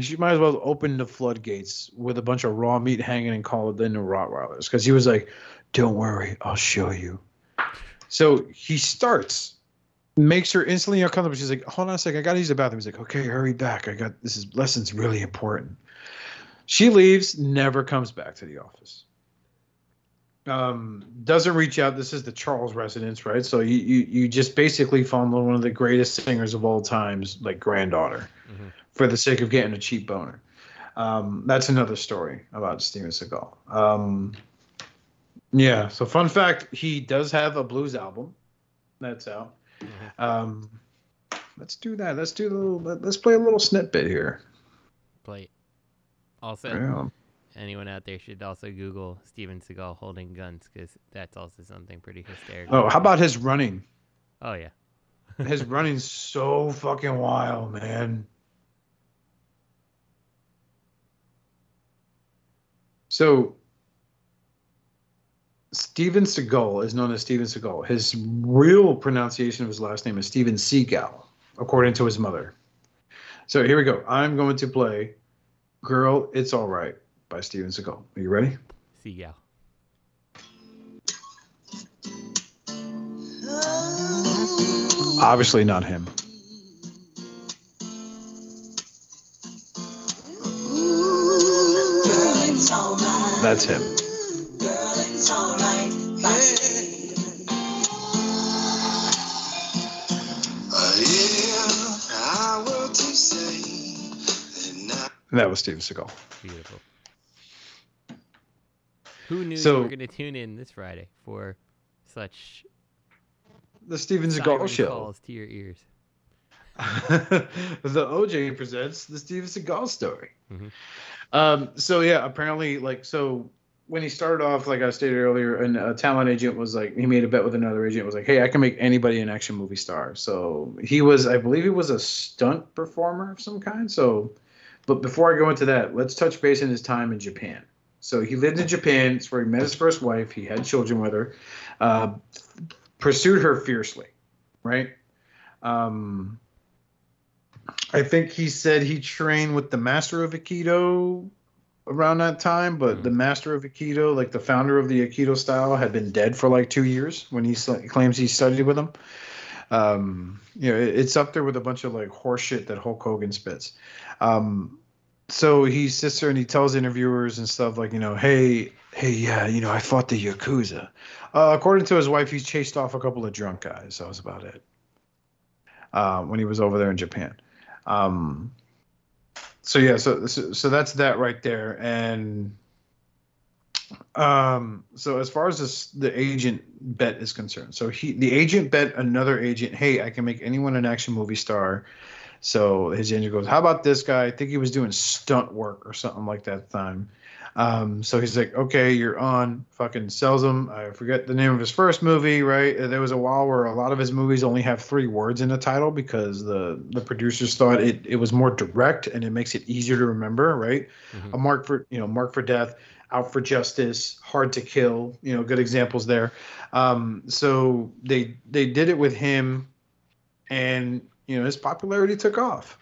she might as well open the floodgates with a bunch of raw meat hanging and call it the Rottweilers. Because he was like, don't worry, I'll show you. So he starts, makes her instantly uncomfortable. She's like, hold on a second, I got to use the bathroom. He's like, okay, hurry back. This lesson's really important. She leaves, never comes back to the office. Doesn't reach out. This is the Charles residence, right? So you just basically fondle one of the greatest singers of all times, like granddaughter, for the sake of getting a cheap boner. That's another story about Steven Seagal. Yeah. So fun fact, he does have a blues album that's out. Let's do that. Let's play a little snippet here. Play. Also. Yeah. Anyone out there should also Google Steven Seagal holding guns, because that's also something pretty hysterical. Oh, how about his running? Oh, yeah. His running's so fucking wild, man. So, Steven Seagal is known as Steven Seagal. His real pronunciation of his last name is Steven Seagal, according to his mother. So, here we go. I'm going to play Girl, It's All Right by Steven Seagal. Are you ready? See ya. Obviously not him. That's him. That was Steven Seagal. Beautiful. Who knew you were going to tune in this Friday for such the Steven Seagal show calls to your ears? The OJ presents the Steven Seagal story. So yeah, apparently, like, so when he started off, like I stated earlier, and a talent agent was like, he made a bet with another agent, was like, hey, I can make anybody an action movie star. So he was, I believe, he was a stunt performer of some kind. So, but before I go into that, let's touch base on his time in Japan. So he lived in Japan. It's where he met his first wife. He had children with her. Pursued her fiercely, right? I think he said he trained with the master of Aikido around that time. But the master of Aikido, like the founder of the Aikido style, had been dead for like 2 years when he claims he studied with him. You know, it's up there with a bunch of like horseshit that Hulk Hogan spits. So he sits there and he tells interviewers and stuff like, you know, hey, yeah, you know, I fought the Yakuza. According to his wife, he chased off a couple of drunk guys. That was about it. When he was over there in Japan. So that's that right there. And so as far as the agent bet is concerned, so the agent bet another agent, hey, I can make anyone an action movie star. So his agent goes, how about this guy? I think he was doing stunt work or something like that at the time. So he's like, okay, you're on. Fucking sells him. I forget the name of his first movie, right? There was a while where a lot of his movies only have 3 words in the title because the producers thought it was more direct and it makes it easier to remember, right? A Mark for Death, Out for Justice, Hard to Kill, you know, good examples there. So they did it with him, and you know, his popularity took off.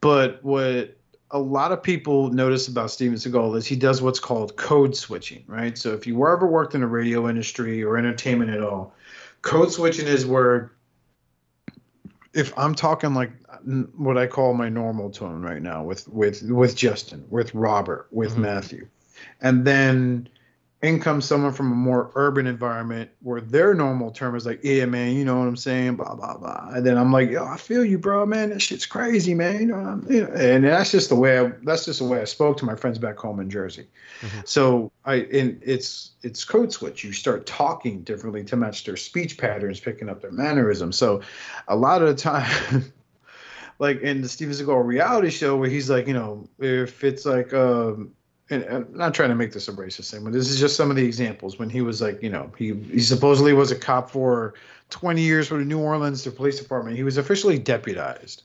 But what a lot of people notice about Steven Seagal is he does what's called code switching, right? So if you were ever worked in the radio industry or entertainment at all, code switching is where if I'm talking like what I call my normal tone right now with Justin, with Robert, with Matthew, and then in comes someone from a more urban environment where their normal term is like, yeah, man, you know what I'm saying, blah, blah, blah. And then I'm like, yo, I feel you, bro, man. That shit's crazy, man. You know what I mean? And that's just the way I spoke to my friends back home in Jersey. Mm-hmm. So it's code switch. You start talking differently to match their speech patterns, picking up their mannerisms. So a lot of the time, like in the Steven Seagal reality show where he's like, you know, if it's like, and I'm not trying to make this a racist thing, but this is just some of the examples when he was like, you know, he supposedly was a cop for 20 years for the New Orleans Police Department. He was officially deputized,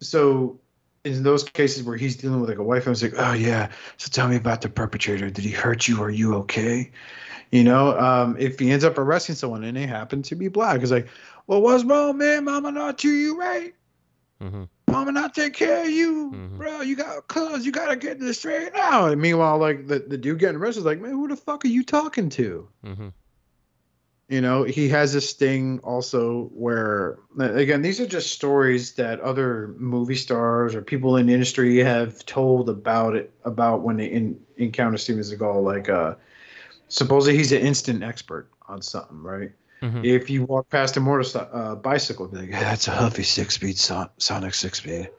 so in those cases where he's dealing with like a wife, I was like, oh, yeah. So tell me about the perpetrator. Did he hurt you? Are you OK? You know, if he ends up arresting someone and they happen to be black, it's like, well, what's wrong, man? Mama not treat you right. Mm-hmm. Mama not take care of you, mm-hmm. bro. You got clothes. You got to get this straight now. And meanwhile, like the dude getting arrested is like, man, who the fuck are you talking to? Mm-hmm. You know, he has this thing also where, again, these are just stories that other movie stars or people in the industry have told about it, about when they encounter Steven Seagal. Like, supposedly he's an instant expert on something, right? Mm-hmm. If you walk past a bicycle, be like, yeah, that's a Huffy Sonic 6-speed.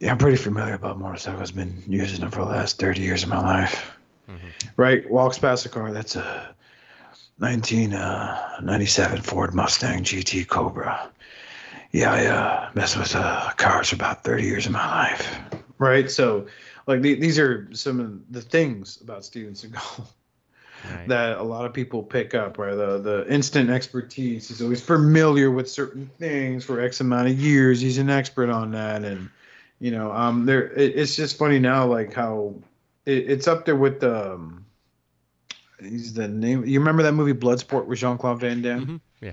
Yeah, I'm pretty familiar about motorcycles. I've been using them for the last 30 years of my life. Mm-hmm. Right? Walks past a car. That's a 1997 Ford Mustang GT Cobra. Yeah, I messed with cars for about 30 years of my life. Right? So, like, these are some of the things about Steven Seagal. Right. That a lot of people pick up, right? The instant expertise. He's always familiar with certain things for X amount of years. He's an expert on that, and you know, it's just funny now, like how it's up there with he's the name. You remember that movie Bloodsport with Jean-Claude Van Damme? Mm-hmm.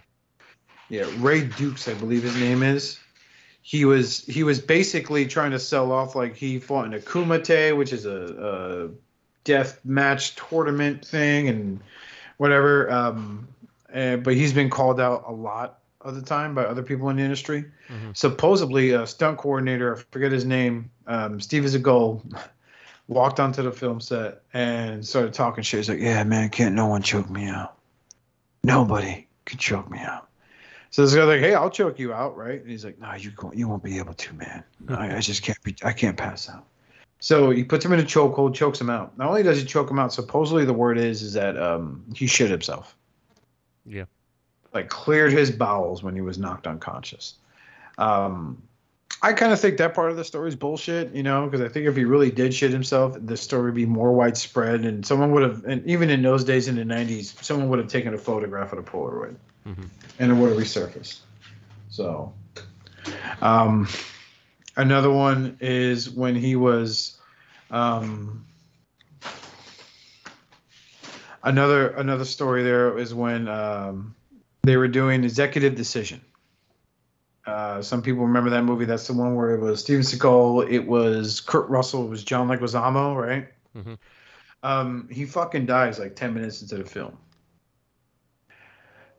Yeah. Ray Dukes, I believe his name is. He was basically trying to sell off like he fought in a kumite, which is a death match tournament thing and whatever, but he's been called out a lot of the time by other people in the industry. Mm-hmm. Supposedly a stunt coordinator, I forget his name, Steven Seagal, walked onto the film set and started talking shit. He's like, yeah, man, can't no one choke me out. Nobody can choke me out. So this guy's like, hey, I'll choke you out, right? And he's like, no, you won't be able to, man. I just can't be. I can't pass out. So he puts him in a chokehold, chokes him out. Not only does he choke him out, supposedly the word is that he shit himself. Yeah. Like cleared his bowels when he was knocked unconscious. I kind of think that part of the story is bullshit, you know, because I think if he really did shit himself, the story would be more widespread. And someone would have, and even in those days in the 90s, someone would have taken a photograph of the Polaroid. Mm-hmm. And it would have resurfaced. So another one is when he was another story there is when they were doing Executive Decision. Some people remember that movie. That's the one where it was Steven Seagal, it was Kurt Russell, it was John Leguizamo, right? Mm-hmm. He fucking dies like 10 minutes into the film.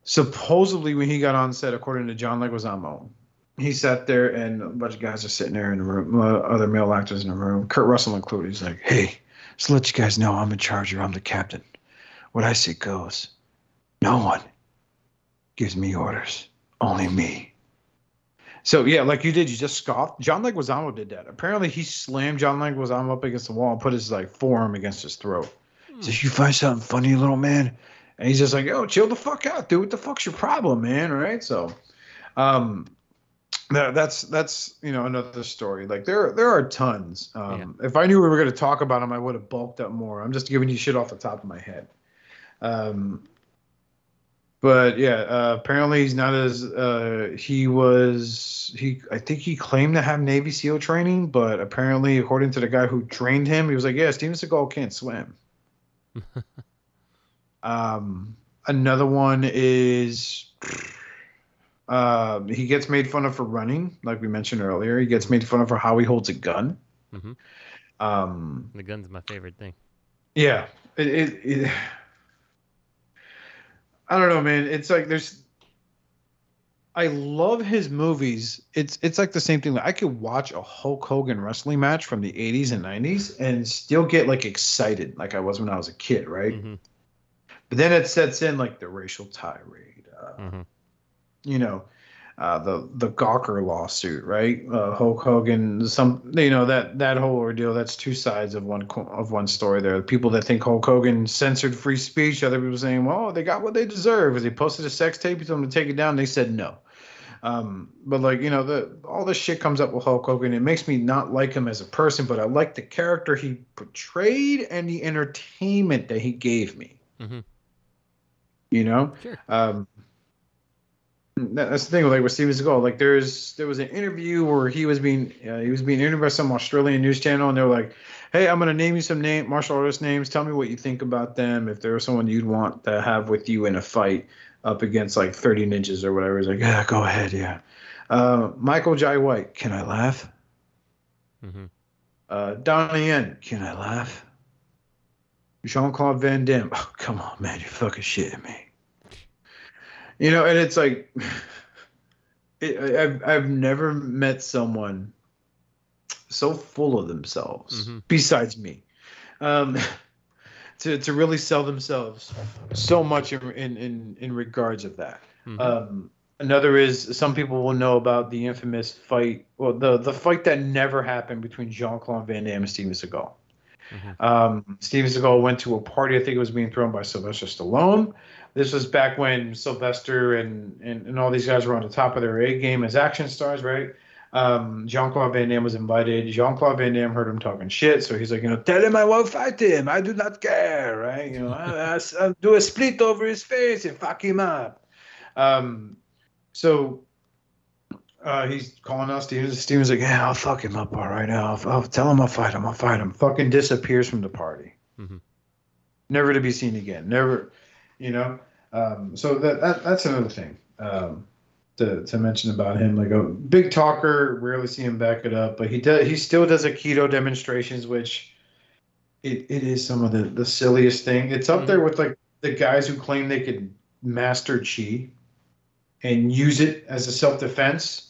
Supposedly when he got on set, according to John Leguizamo, he sat there, and a bunch of guys are sitting there in the room, other male actors in the room, Kurt Russell included. He's like, hey, just to let you guys know, I'm in charge here. I'm the captain. What I say goes. No one gives me orders. Only me. So, yeah, like you did, you just scoffed. John Leguizamo did that. Apparently, he slammed John Leguizamo up against the wall and put his, like, forearm against his throat. He says, you find something funny, little man? And he's just like, yo, chill the fuck out, dude. What the fuck's your problem, man? Right? So, That's you know, another story. Like there are tons. If I knew we were going to talk about them, I would have bulked up more. I'm just giving you shit off the top of my head. But yeah, apparently he's not as I think he claimed to have Navy SEAL training, but apparently according to the guy who trained him, he was like, yeah, Steven Seagal can't swim. Another one is. He gets made fun of for running, like we mentioned earlier. He gets made fun of for how he holds a gun. Mm-hmm. The gun's my favorite thing. Yeah. It I don't know, man. It's like there's I love his movies. It's like the same thing. I could watch a Hulk Hogan wrestling match from the 80s and 90s and still get like excited like I was when I was a kid, right? Mm-hmm. But then it sets in like the racial tirade, mm-hmm. you know, the Gawker lawsuit, right? Hulk Hogan, that whole ordeal. That's two sides of one story. There, people that think Hulk Hogan censored free speech. Other people saying, well, they got what they deserve because they posted a sex tape. He told them to take it down. They said no. But like, you know, all this shit comes up with Hulk Hogan. It makes me not like him as a person, but I like the character he portrayed and the entertainment that he gave me, mm-hmm. you know? Sure. That's the thing with like with Steven Seagal. Like there was an interview where he was being interviewed by some Australian news channel, and they were like, "Hey, I'm gonna name you some martial artist names. Tell me what you think about them. If there was someone you'd want to have with you in a fight up against like 30 ninjas or whatever." He's like, "Yeah, go ahead, yeah." Michael Jai White, can I laugh? Mm-hmm. Donnie Yen, can I laugh? Jean-Claude Van Damme, oh come on, man, you're fucking shitting me. You know, and it's like, I've never met someone so full of themselves, mm-hmm. besides me, to really sell themselves so much in regards of that. Mm-hmm. Another is some people will know about the infamous fight, well, the fight that never happened between Jean-Claude Van Damme and Steven Seagal. Mm-hmm. Steven Seagal went to a party. I think it was being thrown by Sylvester Stallone. This was back when Sylvester and all these guys were on the top of their A game as action stars, right? Jean-Claude Van Damme was invited. Jean-Claude Van Damme heard him talking shit, so he's like, you know, tell him I won't fight him. I do not care, right? You know, I'll do a split over his face and fuck him up. He's calling out Steven. Steven's like, yeah, I'll fuck him up all right now. I'll tell him I'll fight him. I'll fight him. Fucking disappears from the party. Mm-hmm. Never to be seen again. Never, you know. So that's another thing to mention about him. Like a big talker, rarely see him back it up. But he still does Aikido demonstrations, which it is some of the silliest thing. It's up mm-hmm. there with like the guys who claim they could master chi and use it as a self-defense.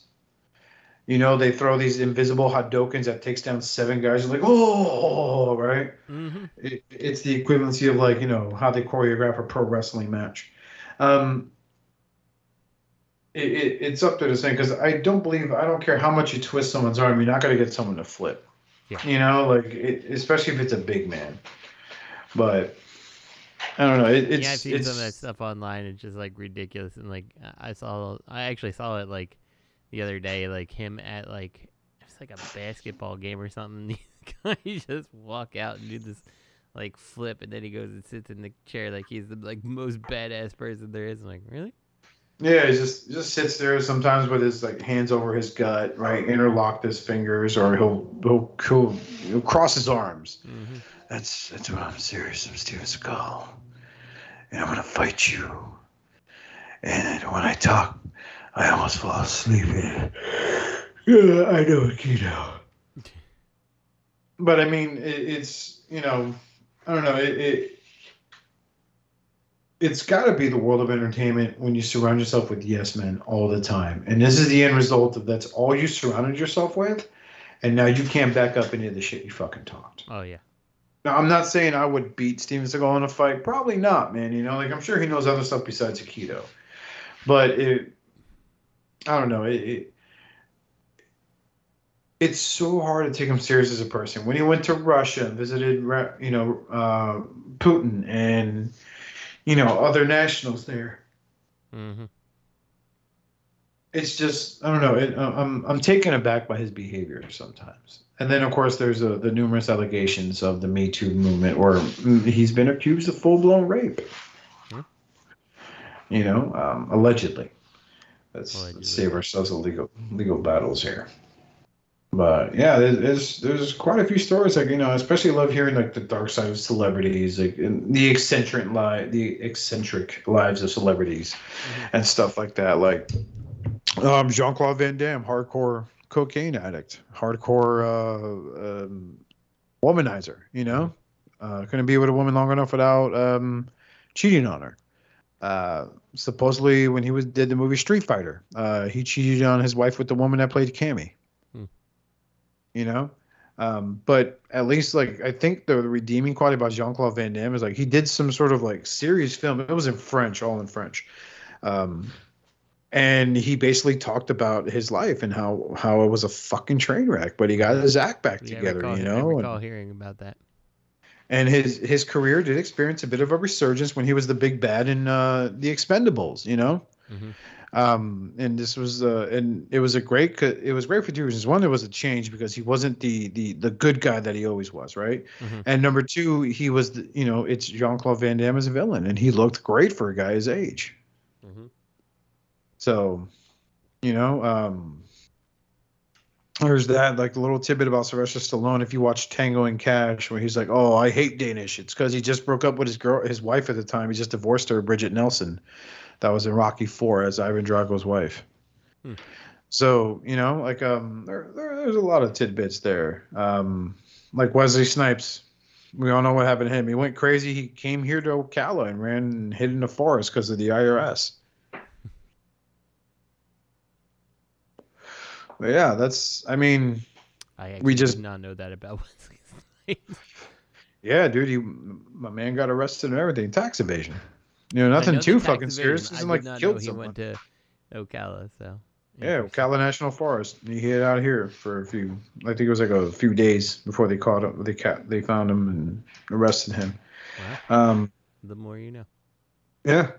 You know, they throw these invisible Hadokens that takes down 7 guys. And like, oh, right? Mm-hmm. It's the equivalency of, like, you know, how they choreograph a pro wrestling match. It's up to the same because I don't care how much you twist someone's arm, you're not going to get someone to flip. Yeah. You know, like, especially if it's a big man. But I don't know. I've seen some of that stuff online. It's just, like, ridiculous. And, like, I actually saw it, like, the other day, like him at like it's like a basketball game or something. He just walk out and do this like flip, and then he goes and sits in the chair like he's the like most badass person there is. I'm like, really? Yeah, he just sits there sometimes with his like hands over his gut, right, interlocked his fingers, or he'll cross his arms. Mm-hmm. That's why I'm serious. I'm Steven Seagal, and I'm gonna fight you. And when I talk, I almost fall asleep. Yeah, I know Aikido. But I mean, it's, you know, I don't know. It's got to be the world of entertainment when you surround yourself with yes men all the time. And this is the end result of that's all you surrounded yourself with. And now you can't back up any of the shit you fucking talked. Oh, yeah. Now, I'm not saying I would beat Steven Seagal in a fight. Probably not, man. You know, like I'm sure he knows other stuff besides Aikido. But I don't know. It's so hard to take him serious as a person. When he went to Russia and visited, you know, Putin and, you know, other nationals there, mm-hmm. it's just I don't know. I'm taken aback by his behavior sometimes. And then of course there's the numerous allegations of the Me Too movement, where he's been accused of full-blown rape. Mm-hmm. You know, allegedly. Let's save ourselves the legal battles here. But yeah, there's quite a few stories, like, you know, I especially love hearing like the dark side of celebrities, like the eccentric lives of celebrities, mm-hmm. and stuff like that. Like Jean-Claude Van Damme, hardcore cocaine addict, hardcore womanizer. You know, couldn't be with a woman long enough without cheating on her. supposedly when he did the movie Street Fighter, he cheated on his wife with the woman that played Cammy. You know? But at least, like, I think the redeeming quality about Jean-Claude Van Damme is, like, he did some sort of, like, serious film. It was in French, all in French. And he basically talked about his life and how it was a fucking train wreck, but he got his act back together, you know? I recall hearing about that. And his career did experience a bit of a resurgence when he was the big bad in The Expendables, you know? Mm-hmm. And this was and it was a great for 2 reasons. One, it was a change because he wasn't the good guy that he always was, right? Mm-hmm. And number 2, he was the, you know, it's Jean-Claude Van Damme as a villain, and he looked great for a guy his age. Mm-hmm. So, you know, there's that, like, little tidbit about Sylvester Stallone. If you watch Tango and Cash, where he's like, "Oh, I hate Danish," it's because he just broke up with his wife at the time. He just divorced her, Bridget Nelson. That was in Rocky IV as Ivan Drago's wife. Hmm. So, you know, like, there's a lot of tidbits there. Like Wesley Snipes, we all know what happened to him. He went crazy. He came here to Ocala and ran and hid in the forest because of the IRS. But yeah, that's, I mean, we just did not know that about Wesley Snipes. Yeah, dude, my man got arrested and everything, tax evasion. You know, nothing too fucking serious. Isn't like killed someone. He went to Ocala, so. Yeah, Ocala National Forest. He hid out here for a few days before they caught him. They found him and arrested him. Wow. The more you know. Yeah.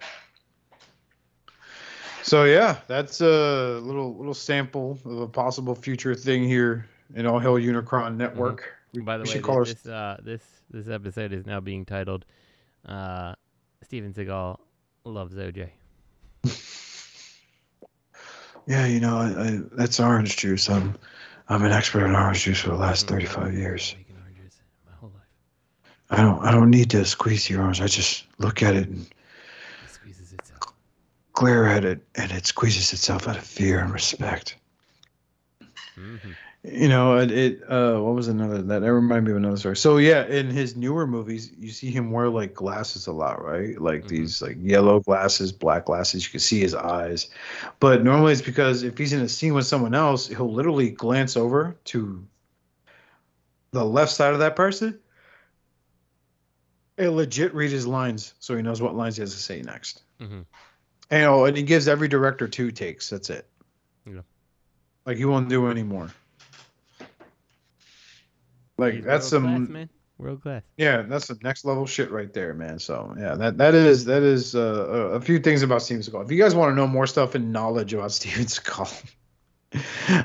So yeah, that's a little sample of a possible future thing here in All Hell Unicron Network. Mm-hmm. By the way, this episode is now being titled. Steven Seagal loves OJ. Yeah, you know, that's orange juice. I'm an expert in orange juice for the last 35 years. Making oranges my whole life. I don't need to squeeze the orange. I just look at it and it squeezes itself. Glare at it, and it squeezes itself out of fear and respect. Mm-hmm. You know, what was another? That reminded me of another story. So yeah, in his newer movies, you see him wear like glasses a lot, right? Like mm-hmm. these like yellow glasses, black glasses. You can see his eyes, but normally it's because if he's in a scene with someone else, he'll literally glance over to the left side of that person and legit read his lines, so he knows what lines he has to say next. Mm-hmm. And he gives every director 2 takes. That's it. Yeah. Like he won't do any more. Like he's that's world some class, man. World class. Yeah, that's some next level shit right there, man. So yeah, that is a few things about Steven Seagal. If you guys want to know more stuff and knowledge about Steven Seagal,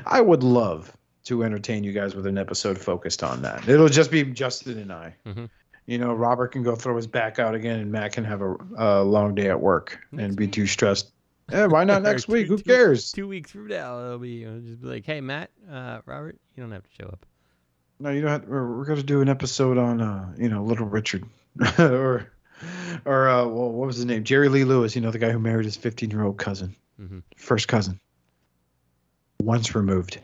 I would love to entertain you guys with an episode focused on that. It'll just be Justin and I. Mm-hmm. You know, Robert can go throw his back out again, and Matt can have a long day at work and be too stressed. Yeah, why not next week? Who cares? 2 weeks from now, it'll be just be like, hey, Matt, Robert, you don't have to show up. No, you don't have to, we're going to do an episode on, you know, Little Richard or well, what was his name? Jerry Lee Lewis, you know, the guy who married his 15-year-old cousin, mm-hmm. first cousin, once removed.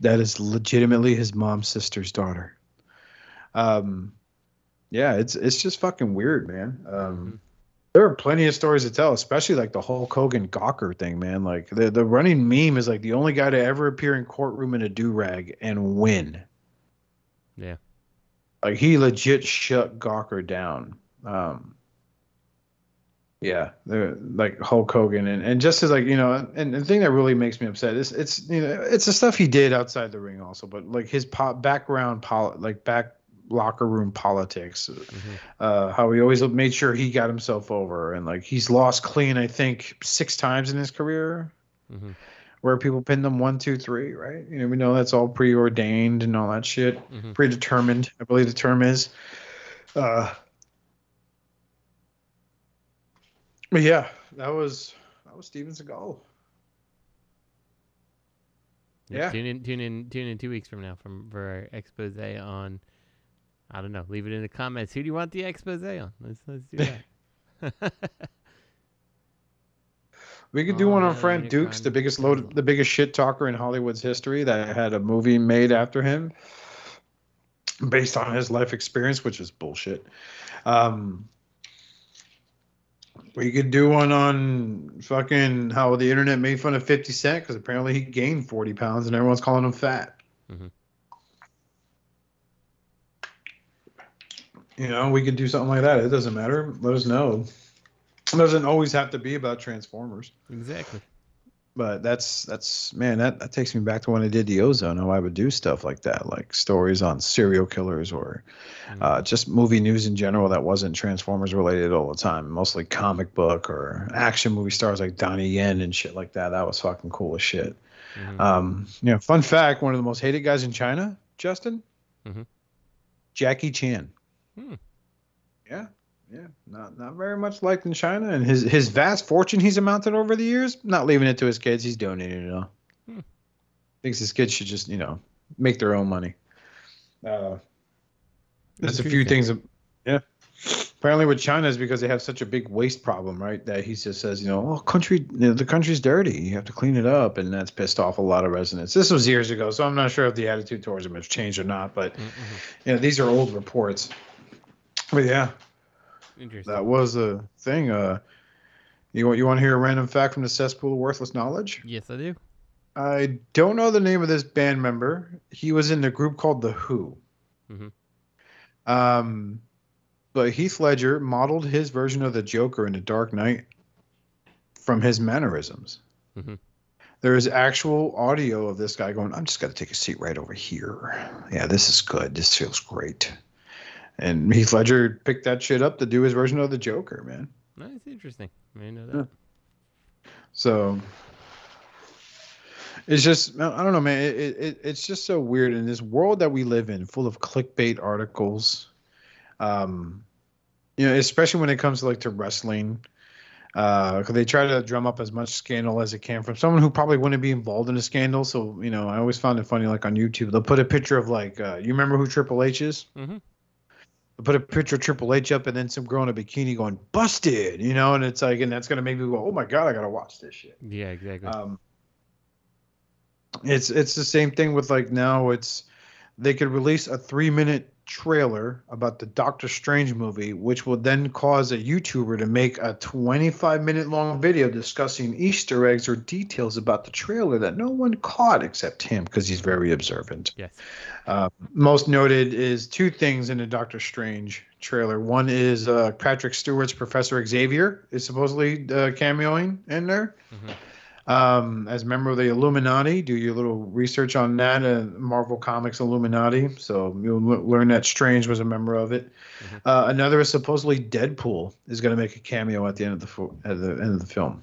That is legitimately his mom's sister's daughter. Yeah, it's just fucking weird, man. Mm-hmm. There are plenty of stories to tell, especially like the Hulk Hogan Gawker thing, man. Like the running meme is like the only guy to ever appear in courtroom in a do-rag and win. Yeah. Like he legit shut Gawker down. Yeah. Like Hulk Hogan and just as like, you know, and the thing that really makes me upset is it's, you know, it's the stuff he did outside the ring also, but like his back locker room politics, mm-hmm. How he always made sure he got himself over, and like he's lost clean, I think 6 times in his career, mm-hmm. where people pinned them 1, 2, 3, right? You know, we know that's all preordained and all that shit, mm-hmm. predetermined, I believe the term is. But yeah, that was Steven Seagal. Yeah. Tune in 2 weeks from now for our expose on. I don't know. Leave it in the comments. Who do you want the expose on? Let's do that. We could do one on Frank Dukes, the biggest shit talker in Hollywood's history, that had a movie made after him based on his life experience, which is bullshit. We could do one on fucking how the internet made fun of 50 Cent because apparently he gained 40 pounds and everyone's calling him fat. Mm-hmm. You know, we could do something like that. It doesn't matter. Let us know. It doesn't always have to be about Transformers. Exactly. But that's man, that takes me back to when I did the Ozone, how I would do stuff like that, like stories on serial killers or just movie news in general that wasn't Transformers related all the time, mostly comic book or action movie stars like Donnie Yen and shit like that. That was fucking cool as shit. Mm-hmm. You know, fun fact, one of the most hated guys in China, Justin, Jackie Chan. Yeah. Yeah, not very much liked in China, and his vast fortune he's amounted over the years, not leaving it to his kids. He's donating it all. Thinks his kids should just, you know, make their own money. There's a few things. Yeah. Apparently with China is because they have such a big waste problem, right? That he just says, you know, oh, the country's dirty. You have to clean it up. And that's pissed off a lot of residents. This was years ago, so I'm not sure if the attitude towards him has changed or not. But, you know, these are old reports. But, yeah. Interesting. That was a thing. You want to hear a random fact from the cesspool of worthless knowledge? Yes, I do. I don't know the name of this band member. He was in a group called The Who. But Heath Ledger modeled his version of the Joker in The Dark Knight from his mannerisms. There is actual audio of this guy going, I'm just going to take a seat right over here. Yeah, this is good. This feels great. And Heath Ledger picked that shit up to do his version of the Joker, man. That's interesting. I didn't know that. Yeah. So it's just, I don't know, man. It's just so weird in this world that we live in, full of clickbait articles. You know, especially when it comes to like to wrestling, because they try to drum up as much scandal as it can from someone who probably wouldn't be involved in a scandal. So you know, I always found it funny, like on YouTube, they'll put a picture of like, you remember who Triple H is? Put a picture of Triple H up and then some girl in a bikini going, busted, you know? And it's like, and that's going to make me go, oh my God, I got to watch this shit. Yeah, exactly. It's the same thing with like, now it's, they could release a 3-minute trailer about the Doctor Strange movie, which will then cause a YouTuber to make a 25-minute long video discussing Easter eggs or details about the trailer that no one caught except him because he's very observant. Yes. Most noted is two things in the Doctor Strange trailer. One is Patrick Stewart's Professor Xavier is supposedly cameoing in there. As a member of the Illuminati, do your little research on that, Marvel Comics Illuminati. So you'll learn that Strange was a member of it. Another is supposedly Deadpool is going to make a cameo at the end of the film.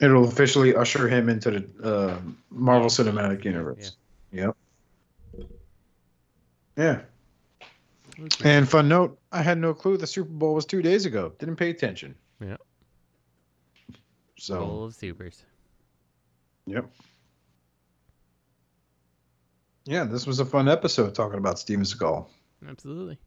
It'll officially usher him into the Marvel Cinematic Universe. Yeah. Okay. And fun note, I had no clue the Super Bowl was 2 days ago. Didn't pay attention. So full of supers. Yeah, this was a fun episode talking about Steven Seagal. Absolutely.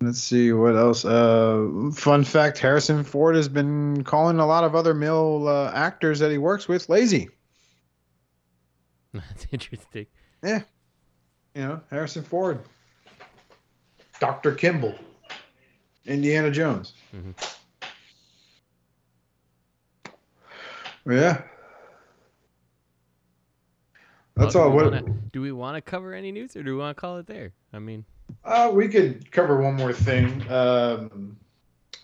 Let's see what else. Fun fact, Harrison Ford has been calling a lot of other male actors that he works with lazy. That's interesting. Yeah. You know, Harrison Ford. Dr. Kimble. Indiana Jones. Yeah. That's all. Do we want to cover any news or do we want to call it there? I mean, we could cover one more thing.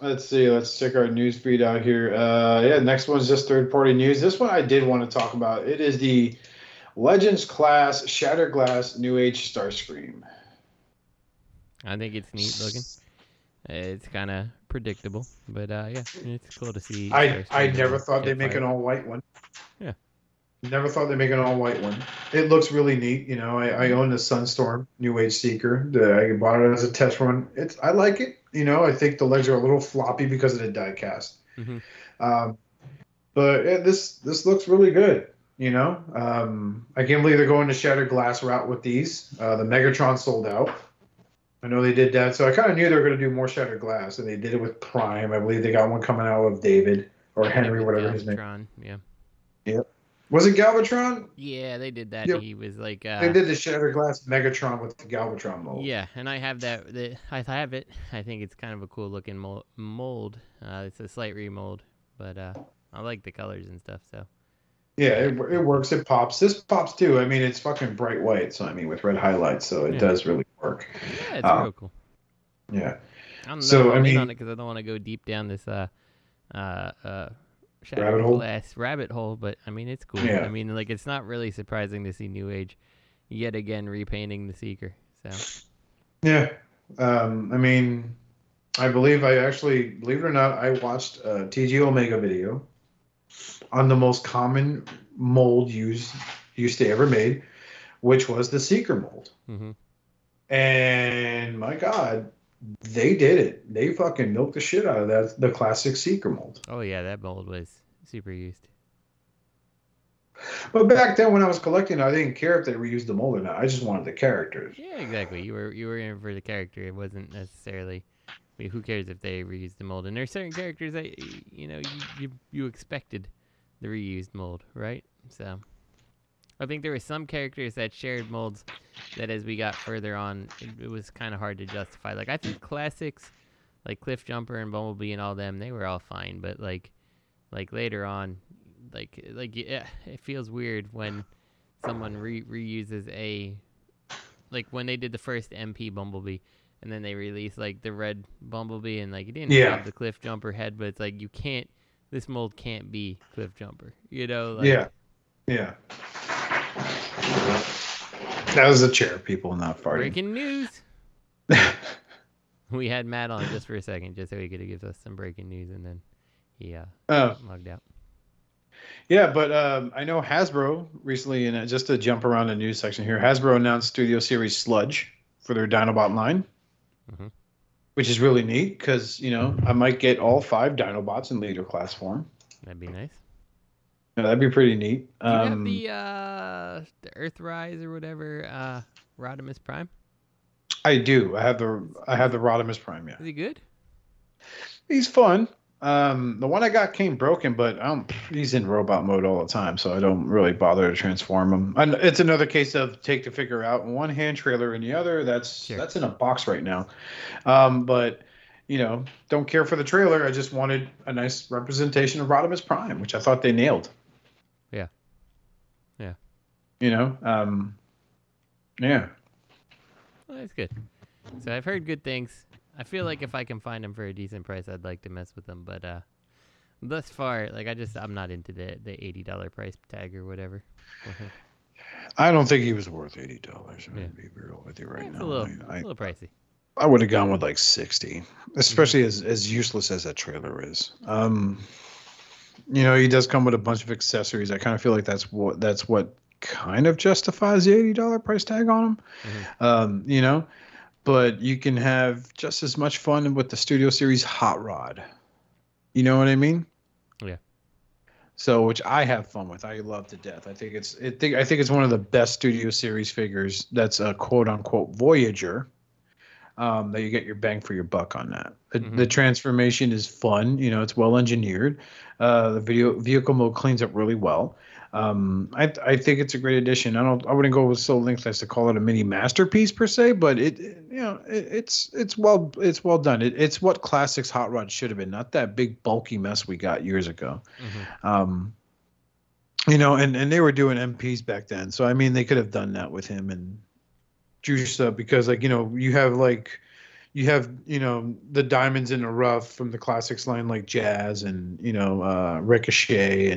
Let's see. Let's check our news feed out here. Yeah, next one's just third-party news. This one I did want to talk about. It is the Legends class Shatterglass New Age Starscream. I think it's neat looking. It's kind of predictable, but yeah, it's cool to see. I never thought they'd make an all-white one. Yeah. Never thought they'd make an all-white one. It looks really neat. You know, I own the Sunstorm New Age Seeker. I bought it as a test run. I like it. You know, I think the legs are a little floppy because of the die cast. But yeah, this looks really good. You know, I can't believe they're going the Shattered Glass route with these. The Megatron sold out. I know they did that, so I kind of knew they were going to do more Shattered Glass, and they did it with Prime. I believe they got one coming out of David or Henry, whatever his name. Yeah. Yep. Was it Galvatron? Yeah, they did that. Yep. He was like they did the Shatterglass Megatron with the Galvatron mold. Yeah, and I have that. I have it. I think it's kind of a cool looking mold. It's a slight remold, but I like the colors and stuff. So. Yeah, it works. It pops. This pops too. I mean, it's fucking bright white. So I mean, with red highlights, so it does really work. Yeah, it's real cool. Yeah. I'm so I mean, because I don't want to go deep down this rabbit hole, but I mean it's cool. Yeah. I mean, like it's not really surprising to see New Age yet again repainting the Seeker. So yeah, I mean, I believe believe it or not, I watched a TG Omega video on the most common mold used to ever made, which was the Seeker mold. Mm-hmm. And my God, they did it. They fucking milked the shit out of that, the classic Seeker mold. Oh yeah, that mold was super used. But back then when I was collecting, I didn't care if they reused the mold or not. I just wanted the characters. Yeah, exactly. You were in for the character. It wasn't necessarily, I mean, who cares if they reused the mold? And there are certain characters that you expected the reused mold, right? So I think there were some characters that shared molds that as we got further on, it was kind of hard to justify. Like, I think classics, like Cliffjumper and Bumblebee and all them, they were all fine. But, like later on, yeah, it feels weird when someone reuses a... Like, when they did the first MP Bumblebee, and then they released, like, the red Bumblebee, and, like, it didn't have the Cliffjumper head, but it's like, you can't... This mold can't be Cliffjumper, you know? Like, yeah. That was the chair, people, not farting. Breaking news. We had Matt on just for a second, just so he could give us some breaking news, and then he logged out. Yeah, but I know Hasbro recently, and just to jump around the news section here, Hasbro announced Studio Series Sludge for their Dinobot line, mm-hmm. which is really neat because, I might get all 5 Dinobots in leader class form. That'd be nice. No, that'd be pretty neat. Do you have the Earthrise or whatever Rodimus Prime? I do. I have the Rodimus Prime. Yeah. Is he good? He's fun. The one I got came broken, but he's in robot mode all the time, so I don't really bother to transform him. And it's another case of take the figure out in one hand, trailer in the other. That's in a box right now. But. Don't care for the trailer. I just wanted a nice representation of Rodimus Prime, which I thought they nailed. Yeah. Yeah. Yeah. Well, that's good. So I've heard good things. I feel like if I can find them for a decent price, I'd like to mess with them. But thus far, like I'm not into the $80 price tag or whatever. I don't think he was worth $80. I'm going to be real with you right now. It's a little pricey. I would have gone with like 60, especially as useless as that trailer is. He does come with a bunch of accessories. I kind of feel like that's what kind of justifies the $80 price tag on him. Mm-hmm. But you can have just as much fun with the Studio Series Hot Rod. You know what I mean? Yeah. So, which I have fun with. I love to death. I think it's one of the best Studio Series figures. That's a quote unquote Voyager. That you get your bang for your buck on that. The transformation is fun. It's well engineered. The vehicle mode cleans up really well. I think it's a great addition. I wouldn't go with so lengthless to call it a mini masterpiece per se, but it's well done. It's what classics Hot Rod should have been, not that big bulky mess we got years ago. Mm-hmm. And they were doing MPs back then, so I mean they could have done that with him and. Juice up because you have the diamonds in the rough from the classics line like Jazz and Ricochet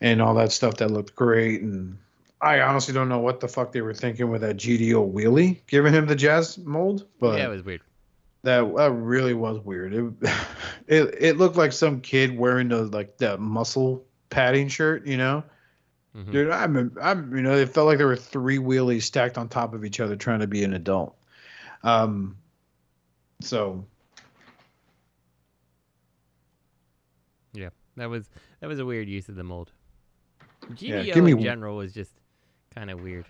and all that stuff that looked great, and I honestly don't know what the fuck they were thinking with that GDO wheelie giving him the Jazz mold, but it was weird. That really was weird. It looked like some kid wearing that muscle padding shirt, Mm-hmm. Dude, it felt like there were 3 wheelies stacked on top of each other trying to be an adult. Yeah, that was a weird use of the mold. GDO in general was just kind of weird.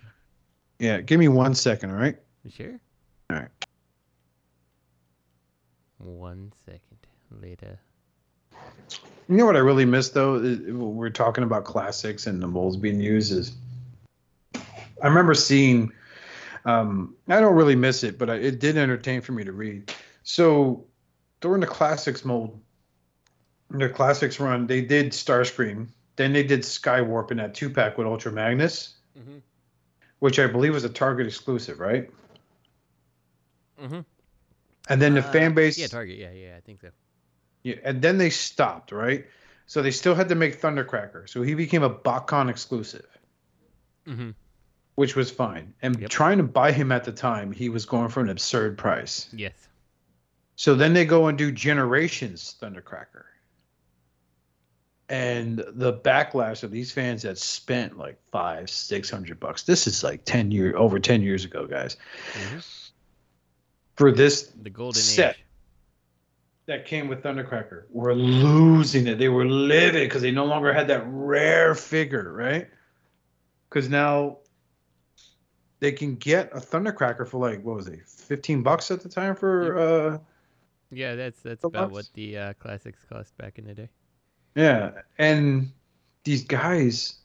Yeah, give me 1 second, all right? You sure? All right. 1 second later. You know what I really miss, though? We're talking about classics and the molds being used. Is I remember seeing I don't really miss it, but it did entertain for me to read. So during the classics mold, the classics run, they did Starscream. Then they did Skywarp in that 2-pack with Ultra Magnus, mm-hmm. which I believe was a Target exclusive, right? Mm-hmm. And then the fan base... Yeah, Target. Yeah, I think so. Yeah, and then they stopped, right? So they still had to make Thundercracker. So he became a BotCon exclusive, mm-hmm. which was fine. And trying to buy him at the time, he was going for an absurd price. Yes. So then they go and do Generations Thundercracker. And the backlash of these fans that spent like $500-$600. This is like over 10 years ago, guys. Mm-hmm. For this the golden set age that came with Thundercracker, were losing it. They were livid because they no longer had that rare figure, right? Because now they can get a Thundercracker for like, what was it, $15 at the time for... yeah, that's about what the classics cost back in the day. Yeah, and these guys,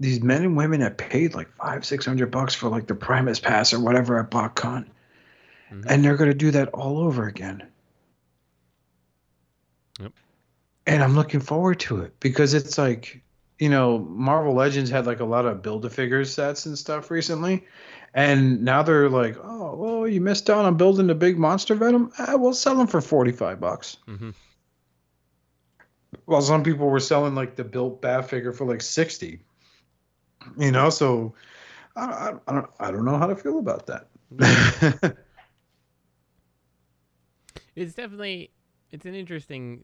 these men and women that paid like $500-$600 for like the Primus Pass or whatever at BotCon, mm-hmm. and they're going to do that all over again. Yep. And I'm looking forward to it because it's like, you know, Marvel Legends had like a lot of Build-A-Figure sets and stuff recently, and now they're like, oh, well, you missed out on building the big monster Venom? We'll sell them for $45. Mm-hmm. Well, some people were selling like the built Bat figure for like $60, you know. So I don't know how to feel about that. Yeah. It's definitely an interesting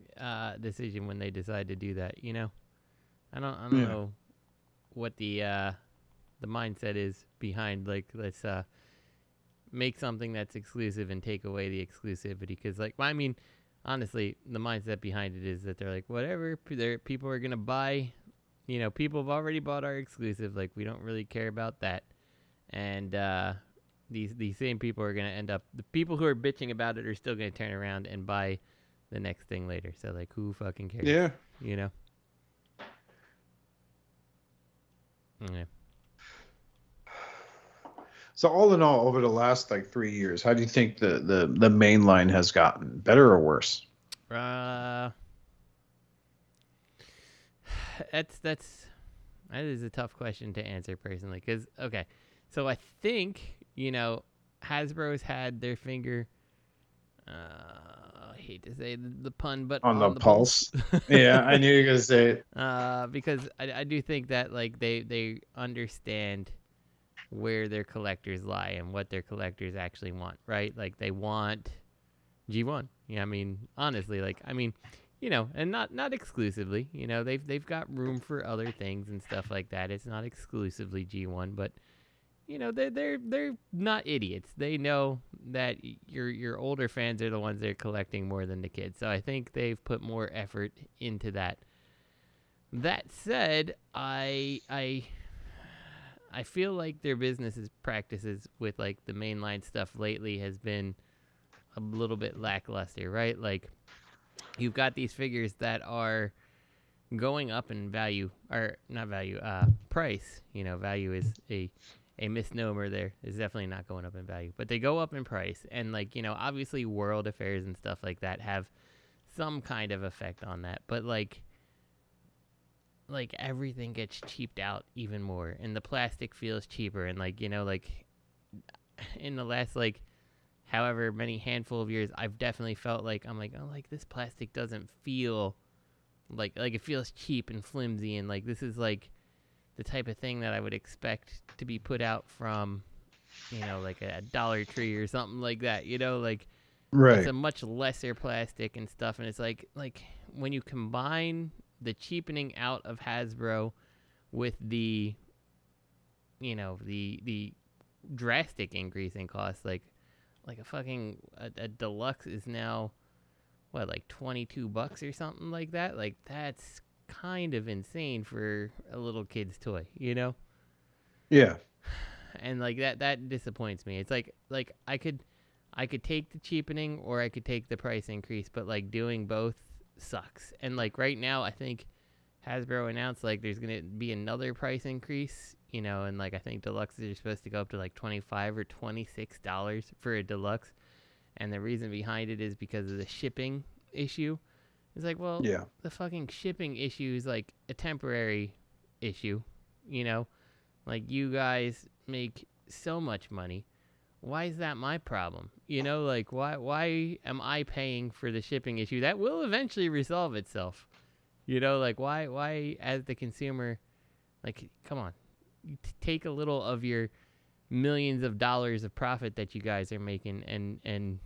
decision when they decide to do that. You know, I don't know what the mindset is behind like let's make something that's exclusive and take away the exclusivity because like well, I mean. Honestly, the mindset behind it is that they're like, whatever, people are going to buy, you know, people have already bought our exclusive. Like, we don't really care about that. And these same people are going to end up, the people who are bitching about it are still going to turn around and buy the next thing later. So, like, who fucking cares? Yeah. You know? Yeah. So all in all, over the last like 3 years, how do you think the main line has gotten? Better or worse? That is a tough question to answer personally. Because okay, so I think you know Hasbro's had their finger. I hate to say the pun, but on the pulse. Yeah, I knew you were gonna say it. Because I do think that like they understand where their collectors lie and what their collectors actually want, right? Like they want G1. Yeah, I mean, honestly, like I mean, you know, and not exclusively, you know, they've got room for other things and stuff like that. It's not exclusively G1, but you know, they're not idiots. They know that your older fans are the ones they're collecting more than the kids. So I think they've put more effort into that. That said, I feel like their business's practices with like the mainline stuff lately has been a little bit lackluster, right? Like you've got these figures that are going up in value or not value, price, you know, value is a misnomer there. It's definitely not going up in value, but they go up in price and like, you know, obviously world affairs and stuff like that have some kind of effect on that. But like everything gets cheaped out even more and the plastic feels cheaper and like, you know, like in the last, like however many handful of years, I've definitely felt like, I'm like, oh, like this plastic doesn't feel like it feels cheap and flimsy. And like, this is like the type of thing that I would expect to be put out from, you know, like a Dollar Tree or something like that, you know, like right. It's a much lesser plastic and stuff. And it's like when you combine the cheapening out of Hasbro with the, you know, the drastic increase in cost, like a fucking, a deluxe is now, what, like $22 or something like that? Like, that's kind of insane for a little kid's toy, you know? Yeah. And like that disappoints me. It's like I could take the cheapening or I could take the price increase, but like doing both sucks. And like right now, I think Hasbro announced like there's gonna be another price increase, you know, and like I think deluxes are supposed to go up to like $25 or $26 for a deluxe. And the reason behind it is because of the shipping issue. It's like, well, yeah, the fucking shipping issue is like a temporary issue, you know? Like, you guys make so much money. Why is that my problem? You know, like, why am I paying for the shipping issue? That will eventually resolve itself. You know, like, why as the consumer, like, come on. Take a little of your millions of dollars of profit that you guys are making and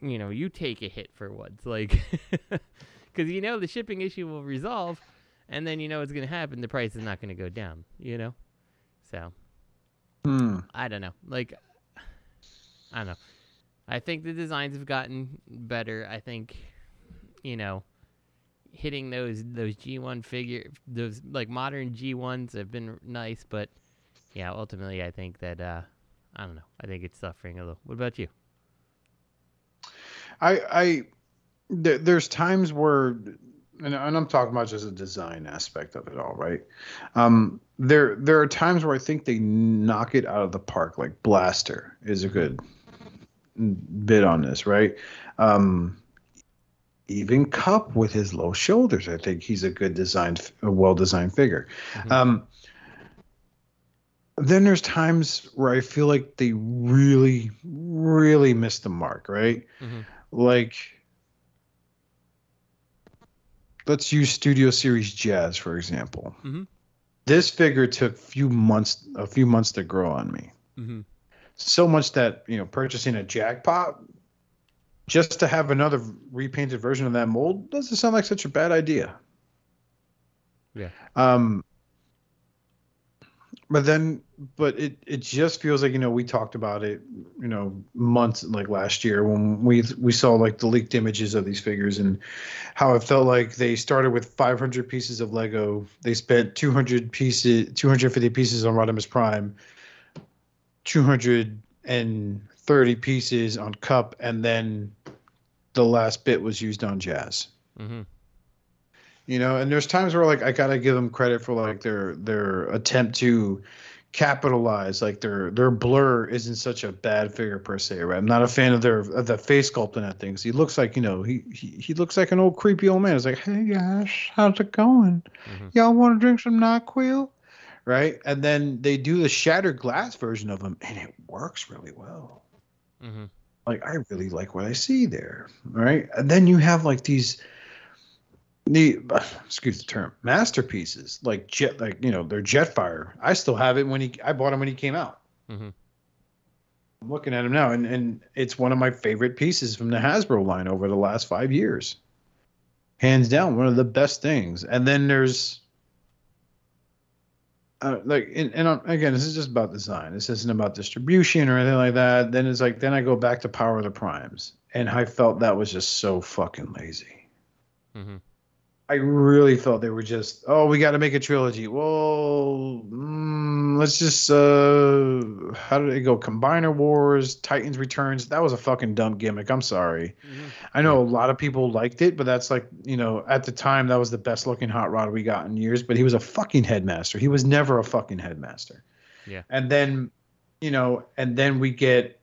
you know, you take a hit for once. Like, because, you know, the shipping issue will resolve, and then you know it's going to happen. The price is not going to go down, you know? So, I don't know. Like, I don't know. I think the designs have gotten better. I think, you know, hitting those G1 figure, those, like, modern G1s have been nice, but, yeah, ultimately I think that, I don't know. I think it's suffering a little. What about you? There's times where, and I'm talking about just the design aspect of it all, right? There are times where I think they knock it out of the park. Like Blaster is a good bit on this, right? Even Cup with his low shoulders, I think he's a well-designed figure. Mm-hmm. Then there's times where I feel like they really, really missed the mark, right? Mm-hmm. Like, let's use Studio Series Jazz, for example. Mm-hmm. This figure took a few months to grow on me. Mm-hmm. So much that, you know, purchasing a Jackpot just to have another repainted version of that mold doesn't sound like such a bad idea. Yeah. But it just feels like, you know, we talked about it, you know, months, like last year when we saw like the leaked images of these figures and how it felt like they started with 500 pieces of Lego. They spent 250 pieces on Rodimus Prime, 230 pieces on Cup, and then the last bit was used on Jazz. Mm-hmm. You know, and there's times where, like, I gotta give them credit for, like, their attempt to capitalize. Like, their Blur isn't such a bad figure per se, right? I'm not a fan of the face sculpt in that thing. He looks like, you know, he looks like an old creepy old man. It's like, hey guys, how's it going? Mm-hmm. Y'all want to drink some NyQuil, right? And then they do the shattered glass version of him, and it works really well. Mm-hmm. Like, I really like what I see there, right? And then you have like these. Excuse the term, masterpieces like you know, their Jetfire. I still have it I bought him when he came out. Mm-hmm. I'm looking at him now, and it's one of my favorite pieces from the Hasbro line over the last 5 years, hands down, one of the best things. And then there's again, this is just about design. This isn't about distribution or anything like that. Then it's like, then I go back to Power of the Primes, and I felt that was just so fucking lazy. Mm-hmm. I really felt they were just, oh, we got to make a trilogy. Well, let's just, how did it go? Combiner Wars, Titans Returns. That was a fucking dumb gimmick. I'm sorry. Mm-hmm. I know a lot of people liked it, but that's like, you know, at the time, that was the best looking hot rod we got in years, but he was a fucking headmaster. He was never a fucking headmaster. Yeah. And then, you know, we get,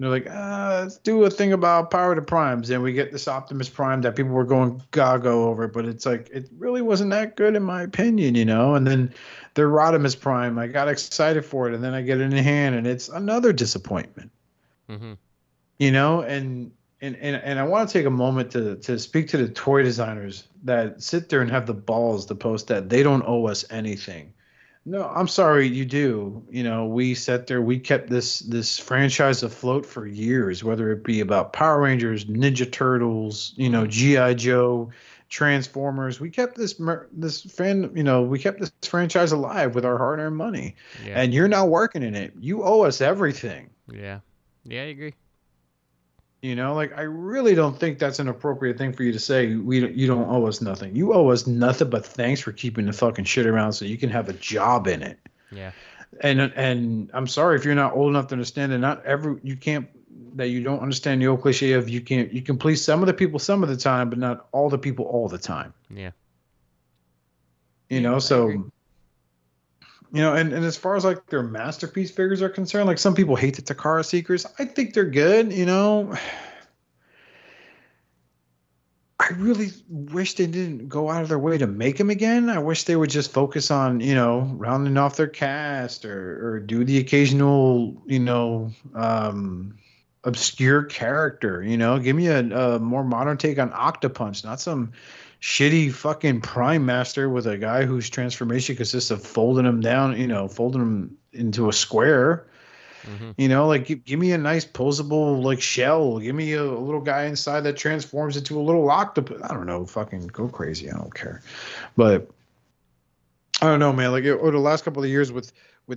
they're like, let's do a thing about Power to Primes. And we get this Optimus Prime that people were going gaga over. But it's like, it really wasn't that good in my opinion, you know. And then the Rodimus Prime, I got excited for it. And then I get it in hand, and it's another disappointment. Mm-hmm. You know, and I want to take a moment to speak to the toy designers that sit there and have the balls to post that they don't owe us anything. No, I'm sorry, you do. You know, we sat there, we kept this franchise afloat for years, whether it be about Power Rangers, Ninja Turtles, you know, G.I. Joe, Transformers. We kept this franchise alive with our hard-earned money. Yeah. And you're not working in it. You owe us everything. Yeah. Yeah, I agree. You know, like, I really don't think that's an appropriate thing for you to say. You don't owe us nothing. You owe us nothing but thanks for keeping the fucking shit around so you can have a job in it. Yeah. And I'm sorry if you're not old enough to understand that not every you can't that you don't understand the old cliche of you can please some of the people some of the time, but not all the people all the time. Yeah. You know, and as far as like their masterpiece figures are concerned, like some people hate the Takara Seekers. I think they're good, you know. I really wish they didn't go out of their way to make them again. I wish they would just focus on, you know, rounding off their cast or do the occasional, you know, obscure character, you know. Give me a more modern take on Octopunch, not some shitty fucking Prime Master with a guy whose transformation consists of folding him down, you know, folding him into a square. Mm-hmm. You know, like give me a nice posable like shell. Give me a little guy inside that transforms into a little octopus. I don't know, fucking go crazy. I don't care, but I don't know, man. Like over the last couple of years with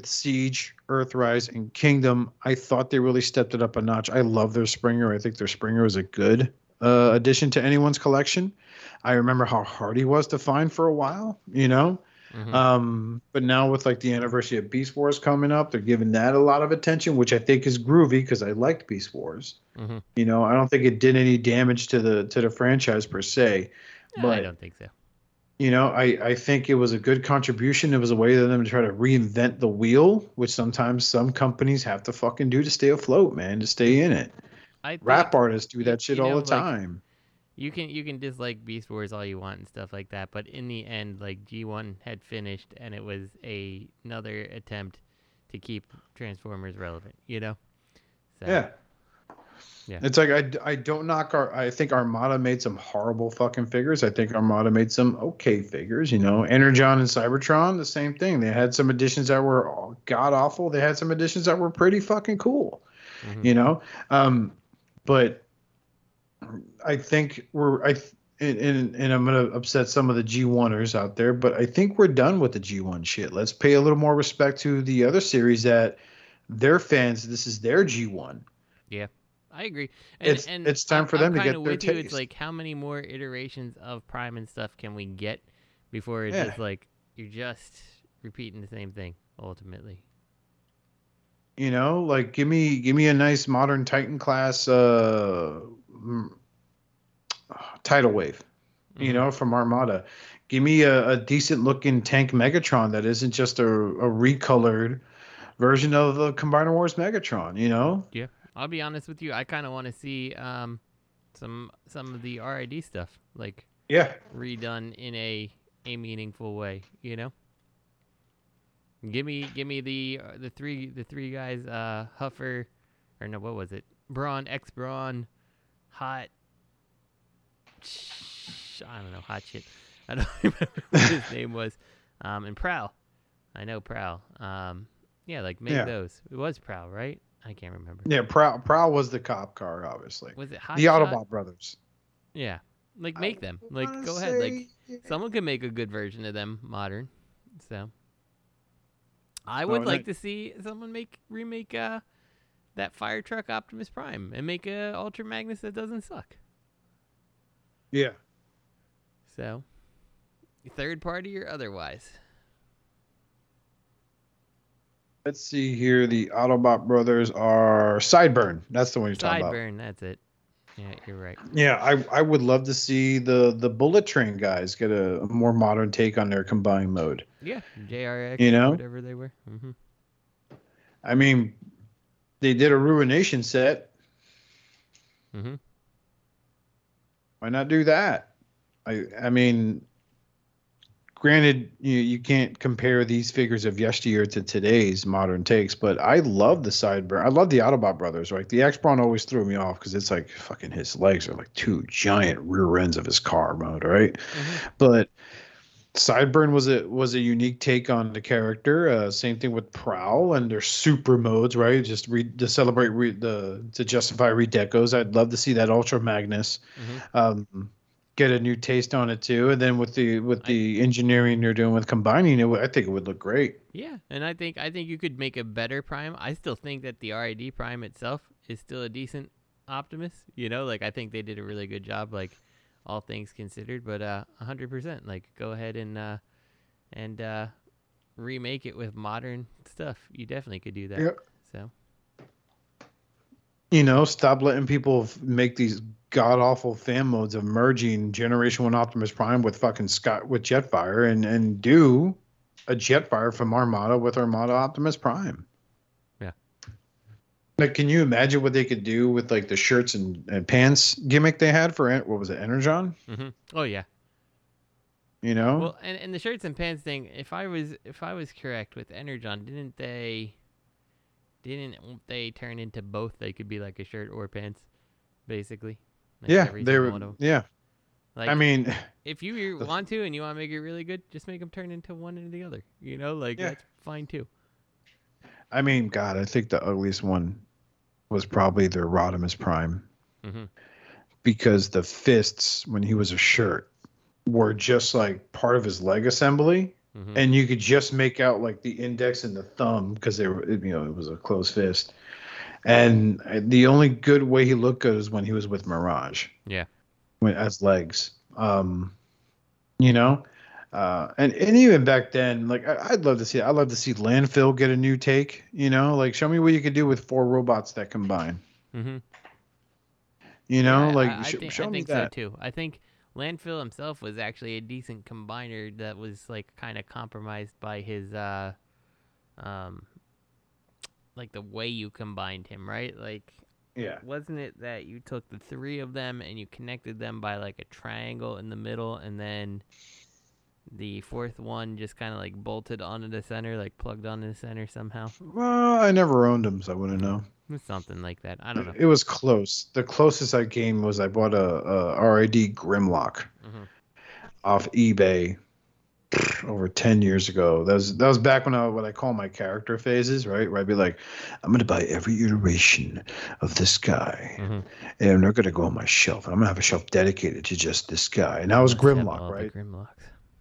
Siege, Earthrise, and Kingdom, I thought they really stepped it up a notch. I love their Springer. I think their Springer is a good addition to anyone's collection. I remember how hard he was to find for a while. You know. Mm-hmm. But now with like the anniversary of Beast Wars coming up, they're giving that a lot of attention, which I think is groovy because I liked Beast Wars. Mm-hmm. You know, I don't think it did any damage to the franchise per se. But I don't think so. You know, I think it was a good contribution. It was a way for them to try to reinvent the wheel, which sometimes some companies have to fucking do to stay afloat, man, to stay in it. Rap artists do that shit all the time. You can dislike Beast Wars all you want and stuff like that, but in the end, like G1 had finished, and it was another attempt to keep Transformers relevant, you know? So, yeah. It's like I don't knock I think Armada made some horrible fucking figures. I think Armada made some okay figures, you know. Energon and Cybertron, the same thing. They had some editions that were god awful. They had some editions that were pretty fucking cool, mm-hmm. you know. But I think and I'm going to upset some of the G1ers out there, but I think we're done with the G1 shit. Let's pay a little more respect to the other series that their fans, this is their G1. Yeah, I agree. And it's time for them to get their taste. It's like, how many more iterations of Prime and stuff can we get before it's just like, you're just repeating the same thing ultimately. You know, like give me a nice modern Titan class, Tidal Wave, you mm-hmm. know, from Armada. Give me a decent looking tank Megatron that isn't just a recolored version of the Combiner Wars Megatron, you know? Yeah. I'll be honest with you. I kind of want to see some of the RID stuff, like redone in a meaningful way, you know? Give me the three guys, Huffer, or no, what was it? Brawn, ex-Brawn, Hot. I don't know, Hot shit. I don't remember what his name was. And Prowl. I know Prowl. Make those. It was Prowl, right? I can't remember. Yeah, Prowl was the cop car, obviously. Was it Hot? The Shot? Autobot brothers. Yeah, like make them. Like go ahead. Like someone could make a good version of them modern. So. I would like to see someone remake that fire truck Optimus Prime and make a Ultra Magnus that doesn't suck. Yeah. So, third party or otherwise. Let's see here. The Autobot brothers are Sideburn. That's the one you're talking about. Sideburn, that's it. Yeah, you're right. Yeah, I would love to see the Bullet Train guys get a more modern take on their combined mode. Yeah, JRX, you know? Whatever they were. Mm-hmm. I mean, they did a Ruination set. Mm-hmm. Why not do that? I mean, granted, you can't compare these figures of yesteryear to today's modern takes, but I love the Sideburn. I love the Autobot brothers, right? The X-Brawn always threw me off because it's like fucking his legs are like two giant rear ends of his car mode, right? Mm-hmm. But Sideburn was a unique take on the character. Same thing with Prowl and their super modes, right? Just to justify redecos. I'd love to see that Ultra Magnus. Mm-hmm. Get a new taste on it too, and then with the engineering you're doing with combining it, I think it would look great. Yeah, and I think you could make a better Prime. I still think that the RID Prime itself is still a decent Optimus. You know, like I think they did a really good job, like all things considered. But 100%, like go ahead and remake it with modern stuff. You definitely could do that. Yep. So. You know, stop letting people make these god-awful fan modes of merging Generation 1 Optimus Prime with fucking Scott with Jetfire, and do a Jetfire from Armada with Armada Optimus Prime. Yeah. Like, can you imagine what they could do with, like, the shirts and pants gimmick they had for, what was it, Energon? Mm-hmm. Oh, yeah. You know? Well, and the shirts and pants thing, if I was correct with Energon, didn't they turn into both? They could be like a shirt or pants, basically. Like, yeah, they were. Yeah. Like, I mean, if you want to and you want to make it really good, just make them turn into one or the other. You know, like, yeah, that's fine too. I mean, God, I think the ugliest one was probably their Rodimus Prime, mm-hmm, because the fists when he was a shirt were just like part of his leg assembly. Mm-hmm. And you could just make out like the index and the thumb because they were, you know, it was a closed fist. And the only good way he looked good is when he was with Mirage. Yeah, as legs. You know, and even back then, like I'd love to see. I'd love to see Landfill get a new take. You know, like show me what you could do with four robots that combine. Mm-hmm. You know, yeah, like I think so too. I think Landfill himself was actually a decent combiner that was like kind of compromised by his, like the way you combined him, right? Like, yeah, wasn't it that you took the three of them and you connected them by like a triangle in the middle, and then the fourth one just kind of like bolted onto the center, like plugged onto the center somehow? Well, I never owned them, so I wouldn't know. Something like that. I don't know. It was close. The closest I came was I bought a RID Grimlock, mm-hmm, off eBay over 10 years ago. That was back when I what I call my character phases, right? Where I'd be like, I'm gonna buy every iteration of this guy, mm-hmm, and they're gonna go on my shelf. I'm gonna have a shelf dedicated to just this guy. And I was Grimlock, right? Grimlocks.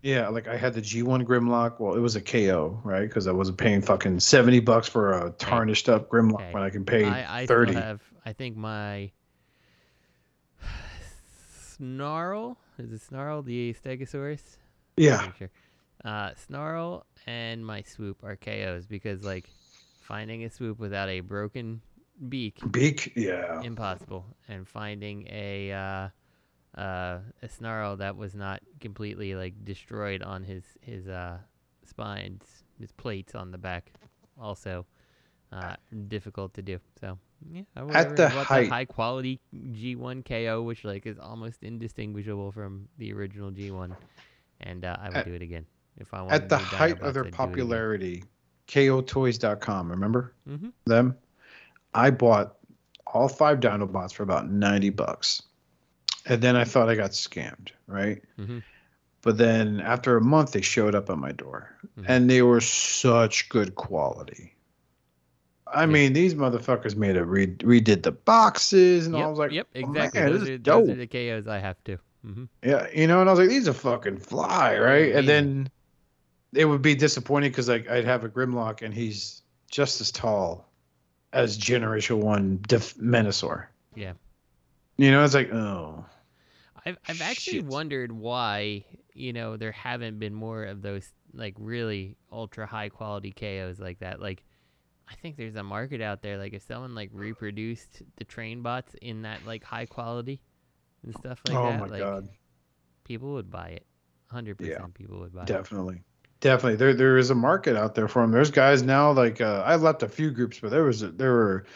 Yeah, like I had the G1 Grimlock. Well, it was a KO, right? Because I wasn't paying fucking $70 for a tarnished up Grimlock when I can pay $30. I think my Snarl, is it Snarl? The Stegosaurus? Yeah. Sure. Snarl and my Swoop are KOs because, like, finding a Swoop without a broken beak, yeah, impossible. And finding a Snarl that was not completely like destroyed on his spines, his plates on the back, also difficult to do. So yeah, I would about the high quality G1 KO, which like is almost indistinguishable from the original G1, and I would do it again if I wanted. At the height of their popularity, KOToys.com, remember, mm-hmm, them? I bought all 5 Dinobots for about $90. And then I thought I got scammed, right? Mm-hmm. But then after a month, they showed up at my door. Mm-hmm. And they were such good quality. I mean, these motherfuckers made a redid the boxes. And yep, I was like, yep, exactly. Oh, man, this is dope. Those are the KOs I have to. Mm-hmm. Yeah, you know, and I was like, these are fucking fly, right? Mm-hmm. And then it would be disappointing because like, I'd have a Grimlock, and he's just as tall as Generation 1 Menosaur. Yeah. You know, it's like, oh. I've actually wondered why, you know, there haven't been more of those, like, really ultra-high-quality KOs like that. Like, I think there's a market out there. Like, if someone, like, reproduced the train bots in that, like, high quality and stuff like that. Oh, my God. People would buy it. 100% yeah, people would buy it. Definitely. There is a market out there for them. There's guys now, like, I left a few groups, but there were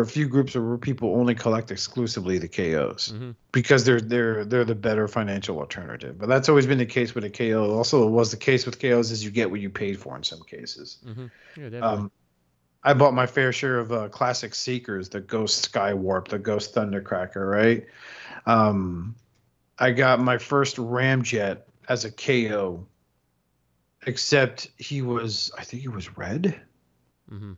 a few groups where people only collect exclusively the KOs, mm-hmm, because they're the better financial alternative. But that's always been the case with a KO. Also, it was the case with KOs is you get what you paid for in some cases. Mm-hmm. Yeah, I bought my fair share of classic Seekers, the Ghost Skywarp, the Ghost Thundercracker, right? I got my first Ramjet as a KO, except I think he was red. Mm-hmm.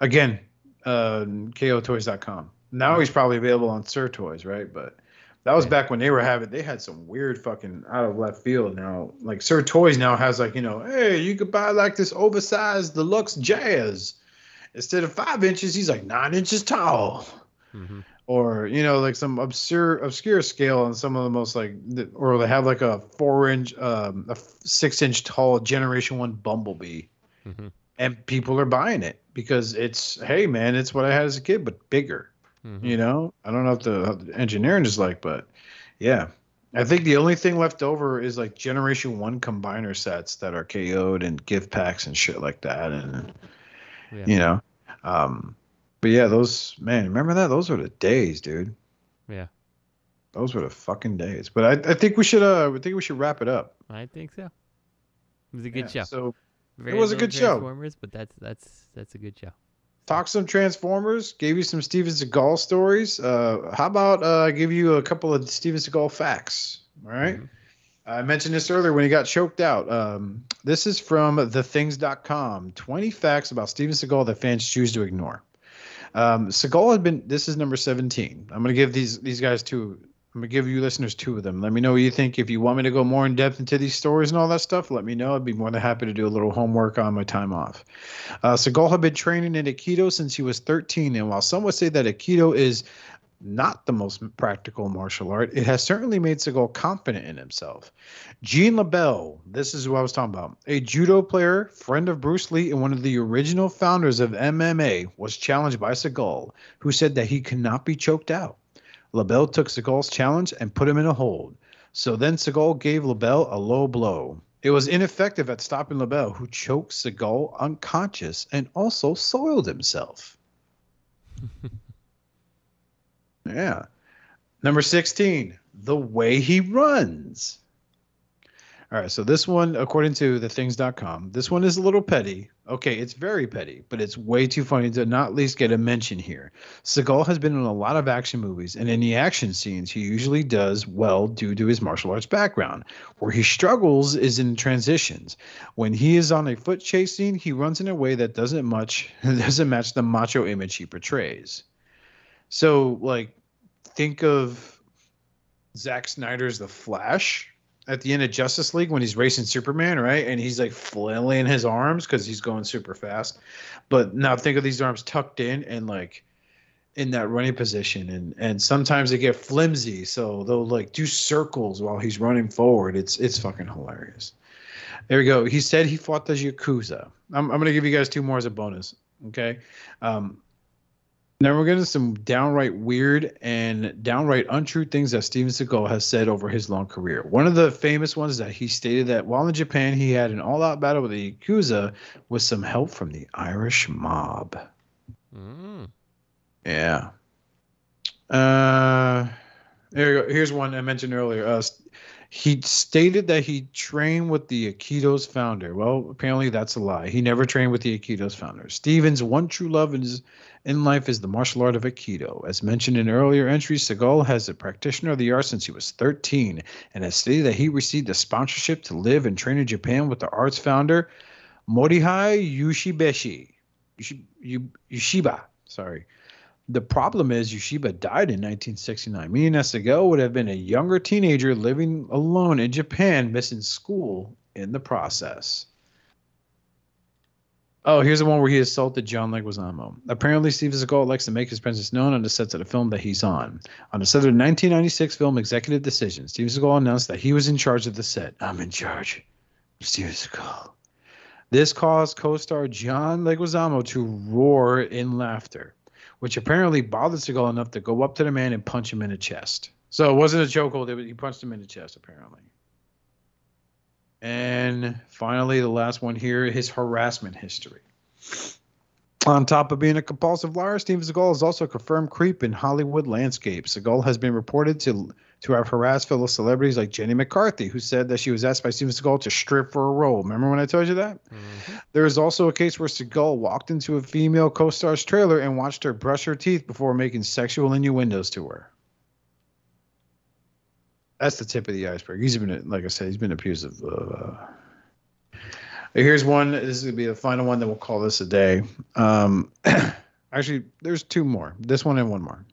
Again, KOToys.com. Now he's probably available on SirToys, right? But that was back when they had some weird fucking out of left field. Now, like SirToys now has like, you know, hey, you could buy like this oversized deluxe Jazz. Instead of 5 inches, he's like 9 inches tall. Mm-hmm. Or, you know, like some obscure scale on some of the most like, or they have like a 4-inch, a 6-inch tall Generation 1 Bumblebee. Mm-hmm. And people are buying it because it's, hey, man, it's what I had as a kid, but bigger. You know, I don't know what the engineering is like, but yeah, I think the only thing left over is like Generation 1 combiner sets that are KO'd and gift packs and shit like that. And, you know, but yeah, those, man, remember that? Those were the days, dude. Yeah. Those were the fucking days. But I think we should wrap it up. I think so. It was a good show. So it was a good show. Transformers, but that's a good show. Talk some Transformers. Gave you some Steven Seagal stories. How about I give you a couple of Steven Seagal facts? All right. I mentioned this earlier when he got choked out. This is from thethings.com. 20 facts about Steven Seagal that fans choose to ignore. Seagal had been – this is number 17. I'm going to give these guys two – I'm going to give you listeners two of them. Let me know what you think. If you want me to go more in depth into these stories and all that stuff, let me know. I'd be more than happy to do a little homework on my time off. Seagal had been training in Aikido since he was 13. And while some would say that Aikido is not the most practical martial art, it has certainly made Seagal confident in himself. Jean LaBelle, this is who I was talking about, a judo player, friend of Bruce Lee, and one of the original founders of MMA, was challenged by Seagal, who said that he cannot be choked out. LaBelle took Seagal's challenge and put him in a hold. So then Seagal gave LaBelle a low blow. It was ineffective at stopping LaBelle, who choked Seagal unconscious and also soiled himself. Yeah. Number 16, the way he runs. All right, so this one, according to thethings.com, this one is a little petty. Okay, it's very petty, but it's way too funny to not at least get a mention here. Seagal has been in a lot of action movies, and in the action scenes, he usually does well due to his martial arts background. Where he struggles is in transitions. When he is on a foot chase scene, he runs in a way that doesn't match the macho image he portrays. So, like, think of Zack Snyder's The Flash. At the end of Justice League when he's racing Superman, right? And he's like flailing his arms because he's going super fast. But now think of these arms tucked in and like in that running position. And sometimes they get flimsy. So they'll like do circles while he's running forward. It's fucking hilarious. There we go. He said he fought the Yakuza. I'm going to give you guys two more as a bonus. Okay. Now we're getting some downright weird and downright untrue things that Steven Seagal has said over his long career. One of the famous ones is that he stated that while in Japan, he had an all-out battle with the Yakuza with some help from the Irish mob. Mm. Yeah. There you go. Here's one I mentioned earlier. He stated that he trained with the Aikido's founder. Well, apparently that's a lie. He never trained with the Aikido's founder. Steven's one true love in life is the martial art of Aikido. As mentioned in earlier entries, Seagal has been a practitioner of the art since he was 13 and has stated that he received a sponsorship to live and train in Japan with the art's founder, Morihei Yoshibeshi. Yoshiba, sorry. The problem is Yoshiba died in 1969, meaning that Seagal would have been a younger teenager living alone in Japan, missing school in the process. Oh, here's the one where he assaulted John Leguizamo. Apparently, Steven Seagal likes to make his presence known on the sets of the film that he's on. On the set of the 1996 film Executive Decision, Steven Seagal announced that he was in charge of the set. I'm in charge. Steven Seagal. This caused co-star John Leguizamo to roar in laughter, which apparently bothered Seagal enough to go up to the man and punch him in the chest. So it wasn't a chokehold. He punched him in the chest, apparently. And finally, the last one here, his harassment history. On top of being a compulsive liar, Steven Seagal is also a confirmed creep in Hollywood landscape. Seagal has been reported to have harassed fellow celebrities like Jenny McCarthy, who said that she was asked by Steven Seagal to strip for a role. Remember when I told you that? Mm-hmm. There is also a case where Seagal walked into a female co-star's trailer and watched her brush her teeth before making sexual innuendos to her. That's the tip of the iceberg. He's been, like I said, he's been accused of... Here's one. This is going to be the final one, then we'll call this a day. Actually, there's two more. This one and one more.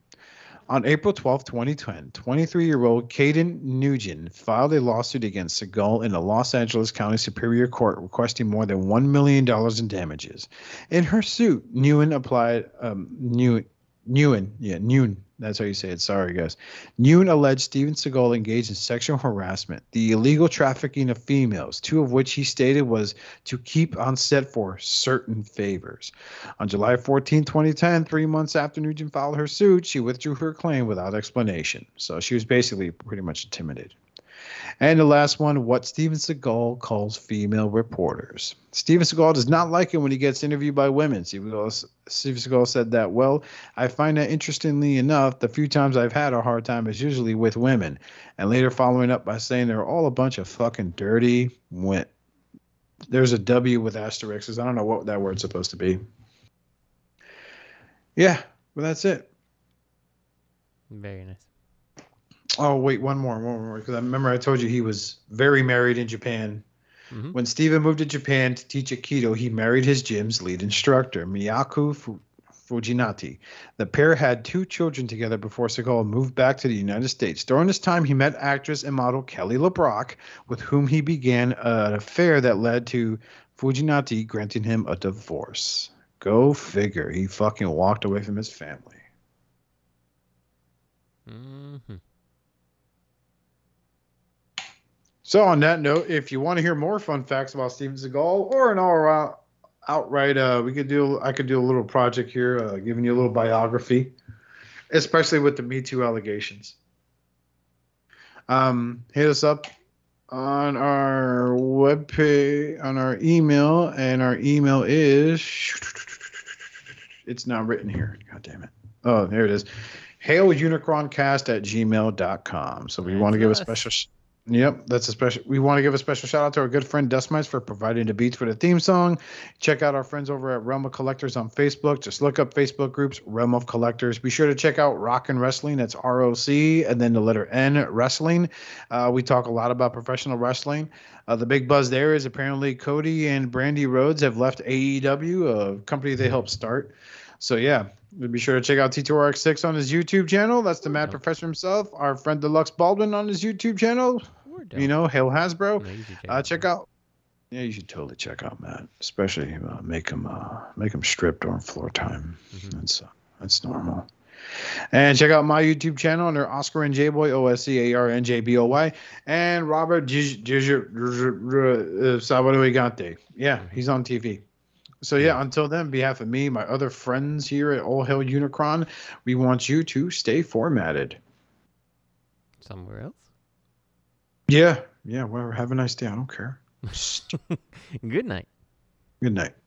On April 12, 2010, 23-year-old Caden Nugent filed a lawsuit against Seagal in the Los Angeles County Superior Court requesting more than $1 million in damages. In her suit, Nugent applied Nguyen. That's how you say it. Sorry, guys. Nguyen alleged Steven Seagal engaged in sexual harassment, the illegal trafficking of females, two of which he stated was to keep on set for certain favors. On July 14, 2010, 3 months after Nugent filed her suit, she withdrew her claim without explanation. So she was basically pretty much intimidated. And the last one, what Steven Seagal calls female reporters. Steven Seagal does not like it when he gets interviewed by women. Steven Seagal said that, well, I find that interestingly enough, the few times I've had a hard time is usually with women. And later following up by saying they're all a bunch of fucking dirty wimps. There's a W with asterisks. I don't know what that word's supposed to be. Yeah, well, that's it. Very nice. Oh, wait, one more. Because I remember I told you he was very married in Japan. Mm-hmm. When Steven moved to Japan to teach Aikido, he married his gym's lead instructor, Miyako Fujinati. The pair had two children together before Seagal moved back to the United States. During this time, he met actress and model Kelly LeBrock, with whom he began an affair that led to Fujinati granting him a divorce. Go figure. He fucking walked away from his family. Mm-hmm. So on that note, if you want to hear more fun facts about Steven Seagal or an outright, I could do a little project here, giving you a little biography, especially with the Me Too allegations. Hit us up on our webpage, on our email, and our email is it's not written here. God damn it! Oh, there it is. HailUnicronCast@gmail.com. So we want to give a special. Yep, that's a special. We want to give a special shout out to our good friend Dustmites for providing the beats for the theme song. Check out our friends over at Realm of Collectors on Facebook. Just look up Facebook groups, Realm of Collectors. Be sure to check out Rock and Wrestling. That's ROC and then the letter N, Wrestling. We talk a lot about professional wrestling. The big buzz there is apparently Cody and Brandy Rhodes have left AEW, a company they helped start. So, yeah, be sure to check out T2RX6 on his YouTube channel. That's the Mad Professor himself. Our friend Deluxe Baldwin on his YouTube channel. You know, Hail Hasbro. Check out. Yeah, you should totally check out Matt, especially make him strip during floor time. Mm-hmm. That's normal. And check out my YouTube channel under Oscar and J-Boy, OSCARNJBOY, and Robert Salvador Gigante. Yeah, he's on TV. So, yeah, until then, on behalf of me, my other friends here at All Hail Unicron, we want you to stay formatted. Somewhere else? Yeah, whatever. Have a nice day. I don't care. Good night. Good night.